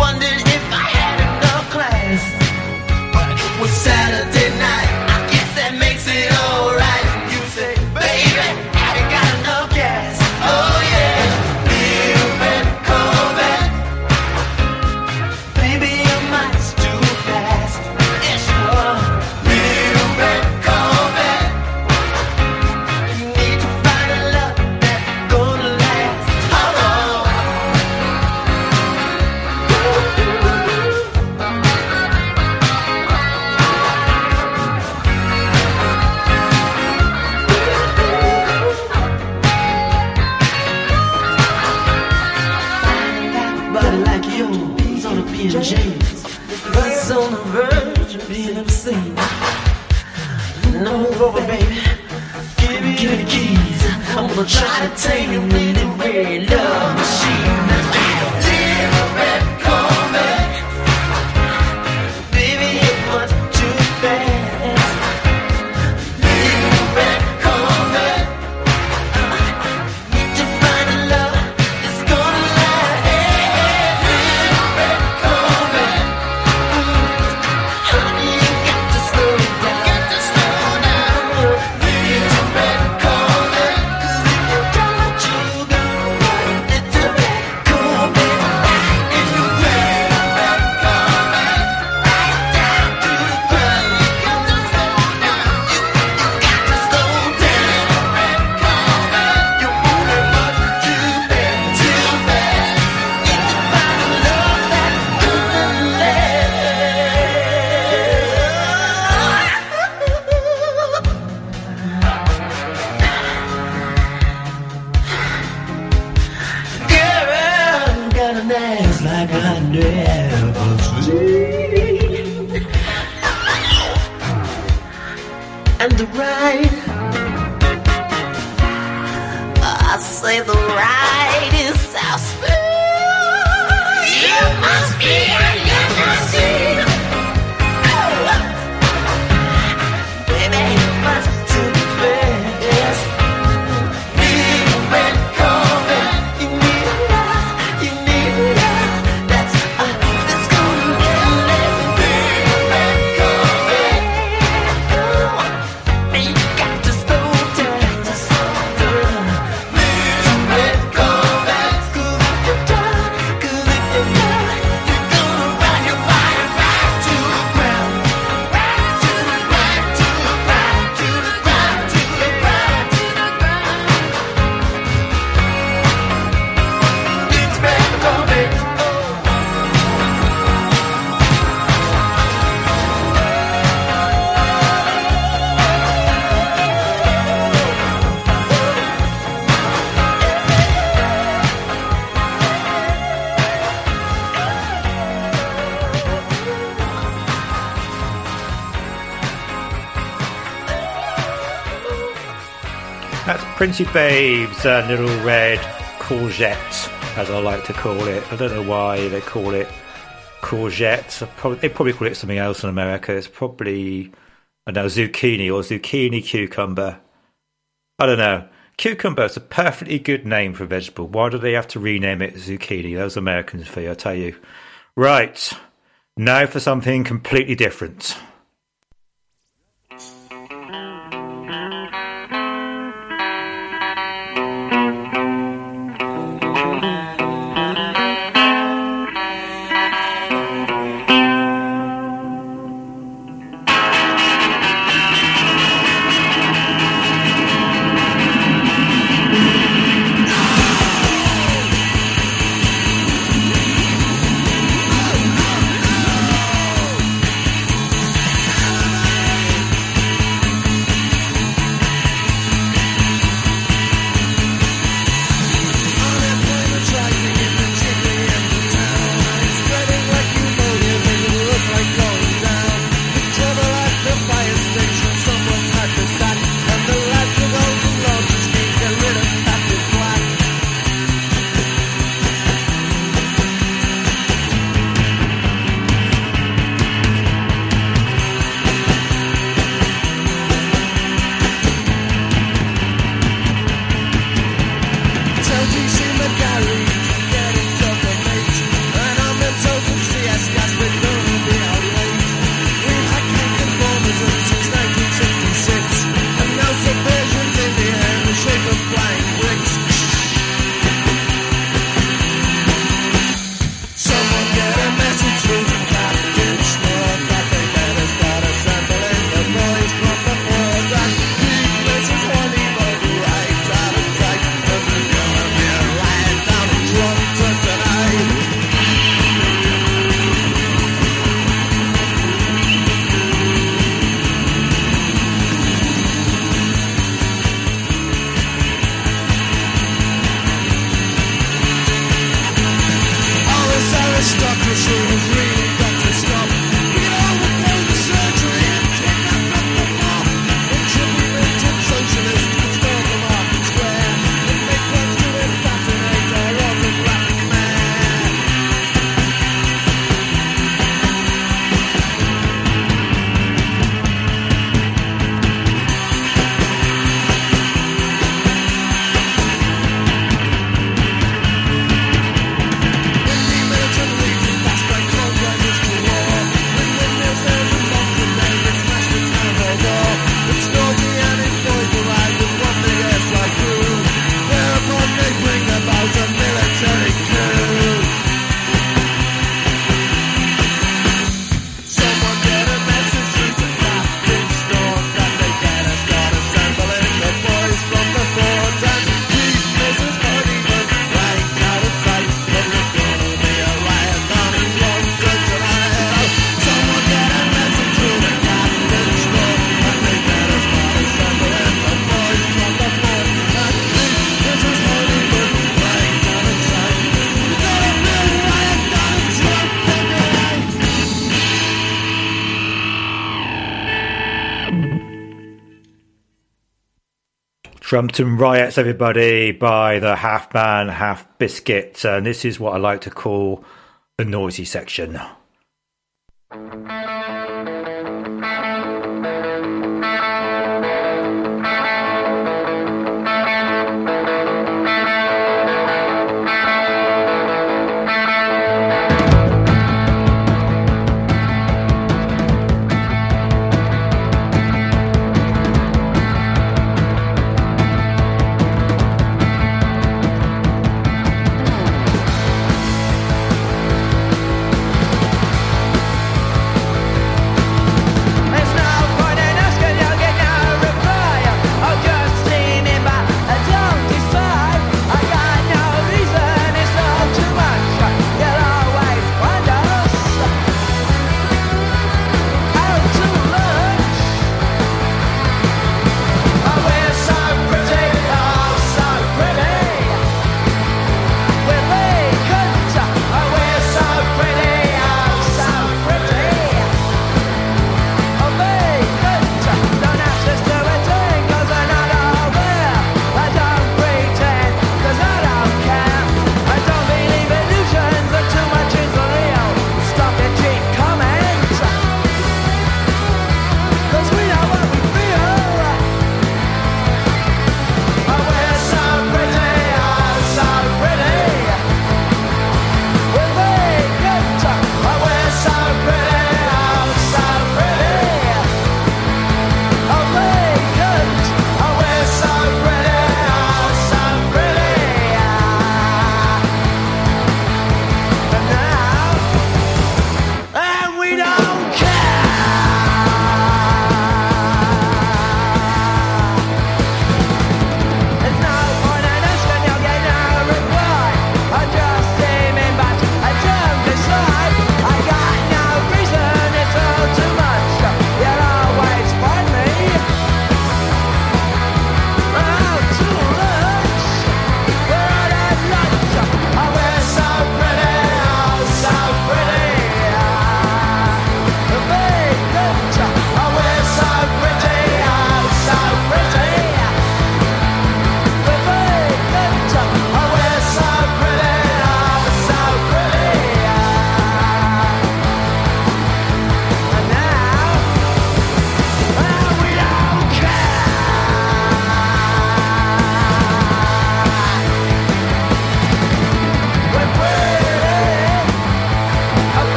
wondered if I had enough class. But it was Saturday night, I guess that makes it alright. You say, baby, I ain't got enough gas. Oh yeah. Over, baby, give me, give me the keys. I'm gonna try to tame you in the red love machine. Little red Corvette, baby, it was too fast. Little red Corvette, need to find a love that's gonna last. Little red Corvette, honey, you got to slow down. Little red Corvette, 'cause if you don't, 'cause if you don't, you That's Pretty Babes and Little Red Courgette, as I like to call it. I don't know why they call it courgette. Probably, they probably call it something else in America. It's probably, I don't know, zucchini or zucchini cucumber. I don't know. Cucumber is a perfectly good name for a vegetable. Why do they have to rename it zucchini? Those Americans for you, I tell you. Right, now for something completely different. Trumpton Riots, everybody, by the Half Man, Half Biscuit. And this is what I like to call the noisy section.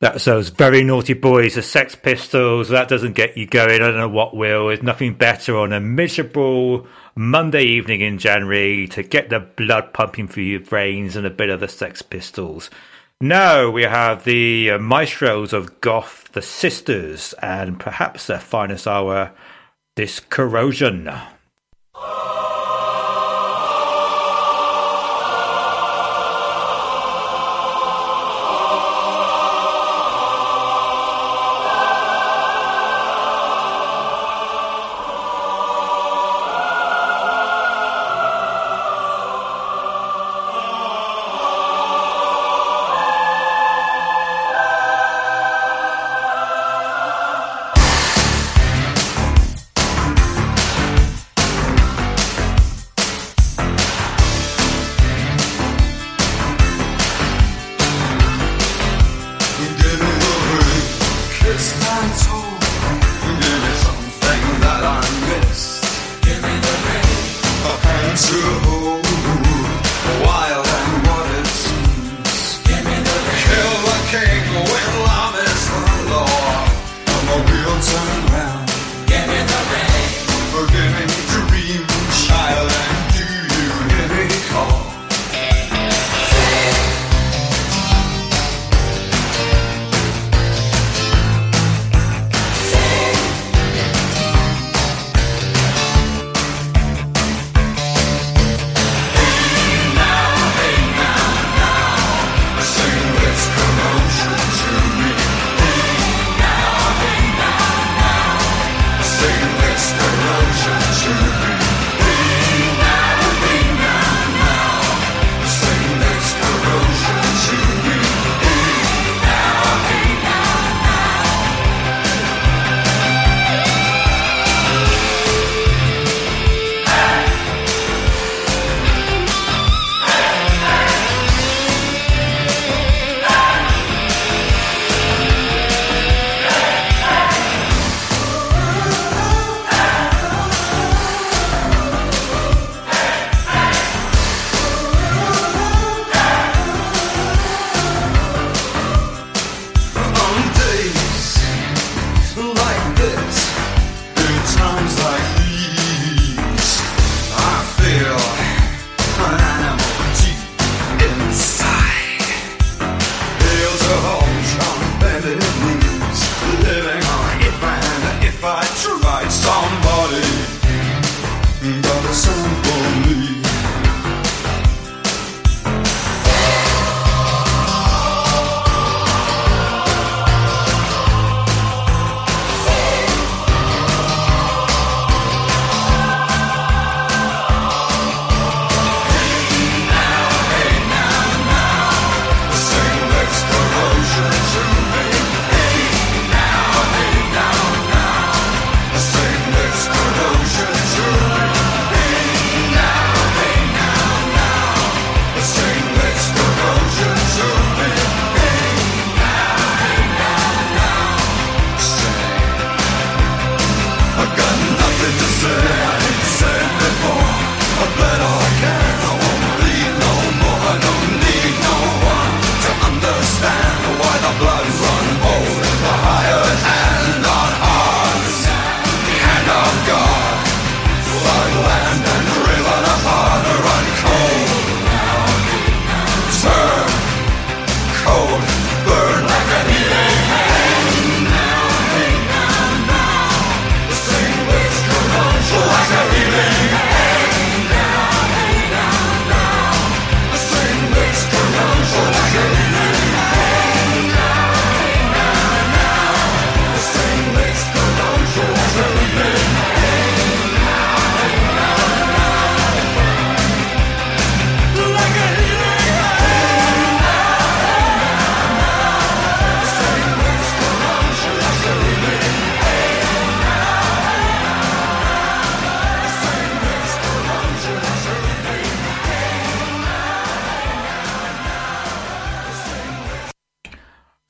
That's those very naughty boys, the Sex Pistols. That doesn't get you going. I don't know what will. There's nothing better on a miserable Monday evening in January to get the blood pumping through your brains and a bit of the Sex Pistols. Now we have the uh, maestros of goth, the Sisters, and perhaps their finest hour, this Corrosion.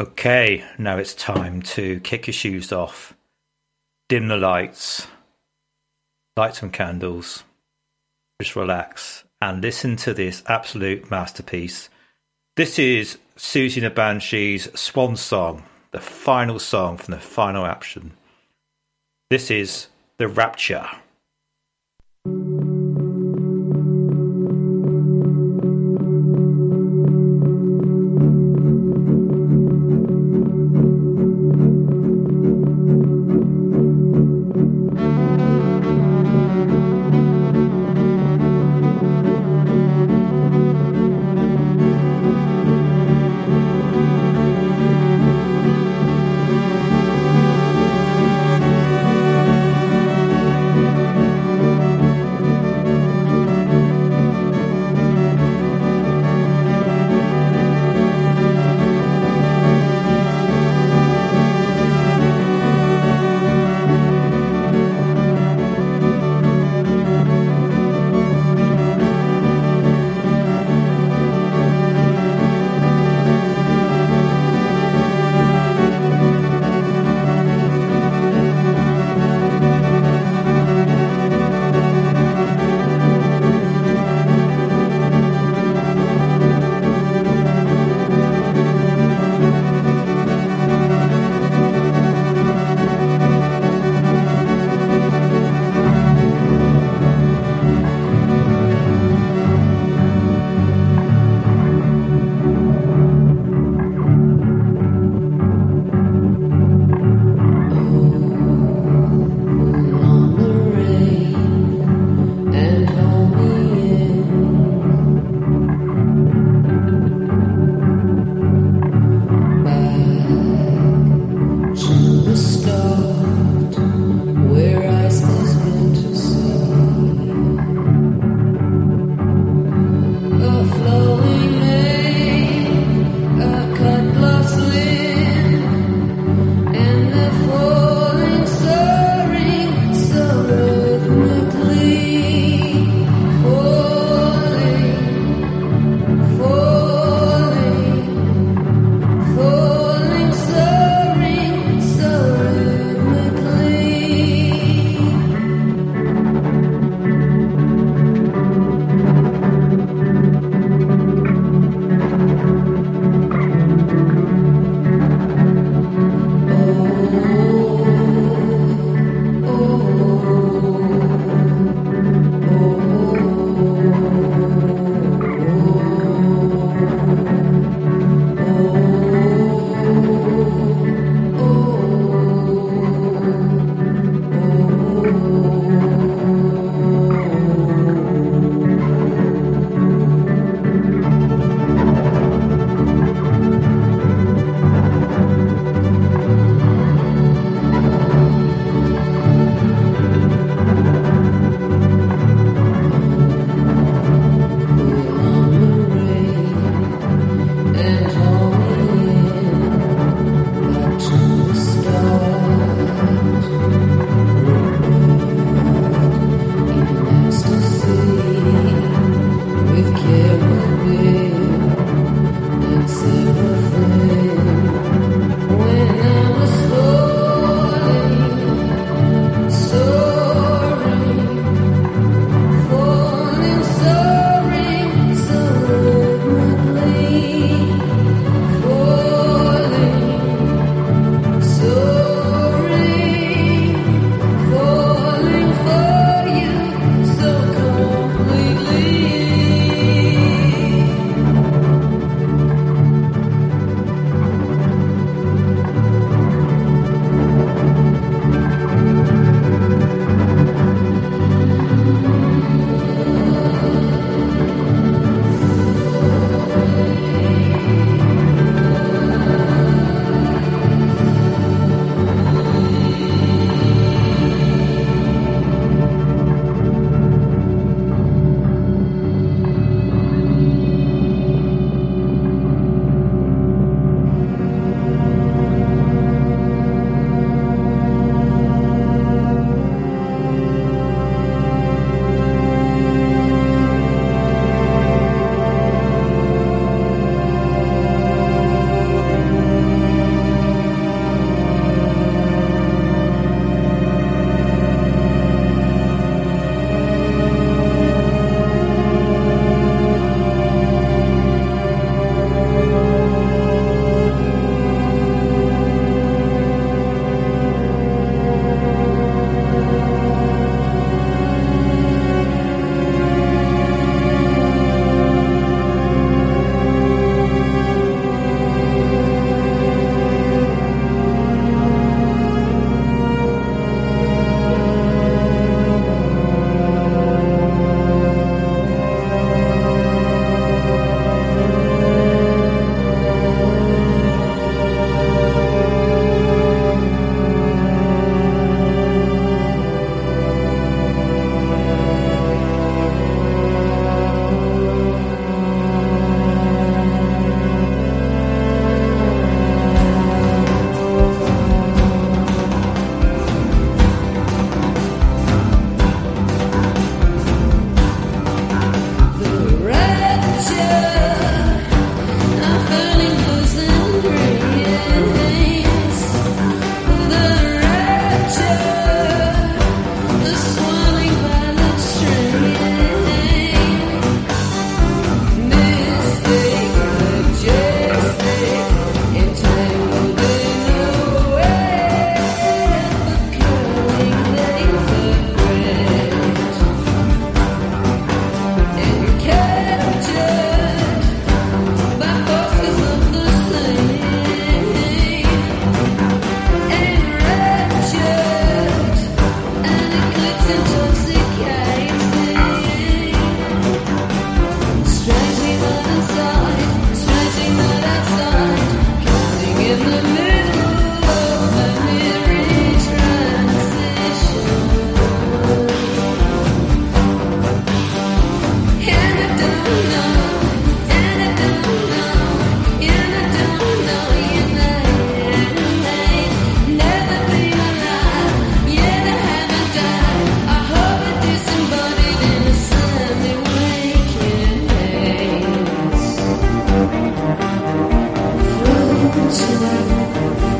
Okay, now it's time to kick your shoes off, dim the lights, light some candles, just relax and listen to this absolute masterpiece. This is Susie and the Banshees, Swan Song, the final song from the final action. This is The Rapture. to you.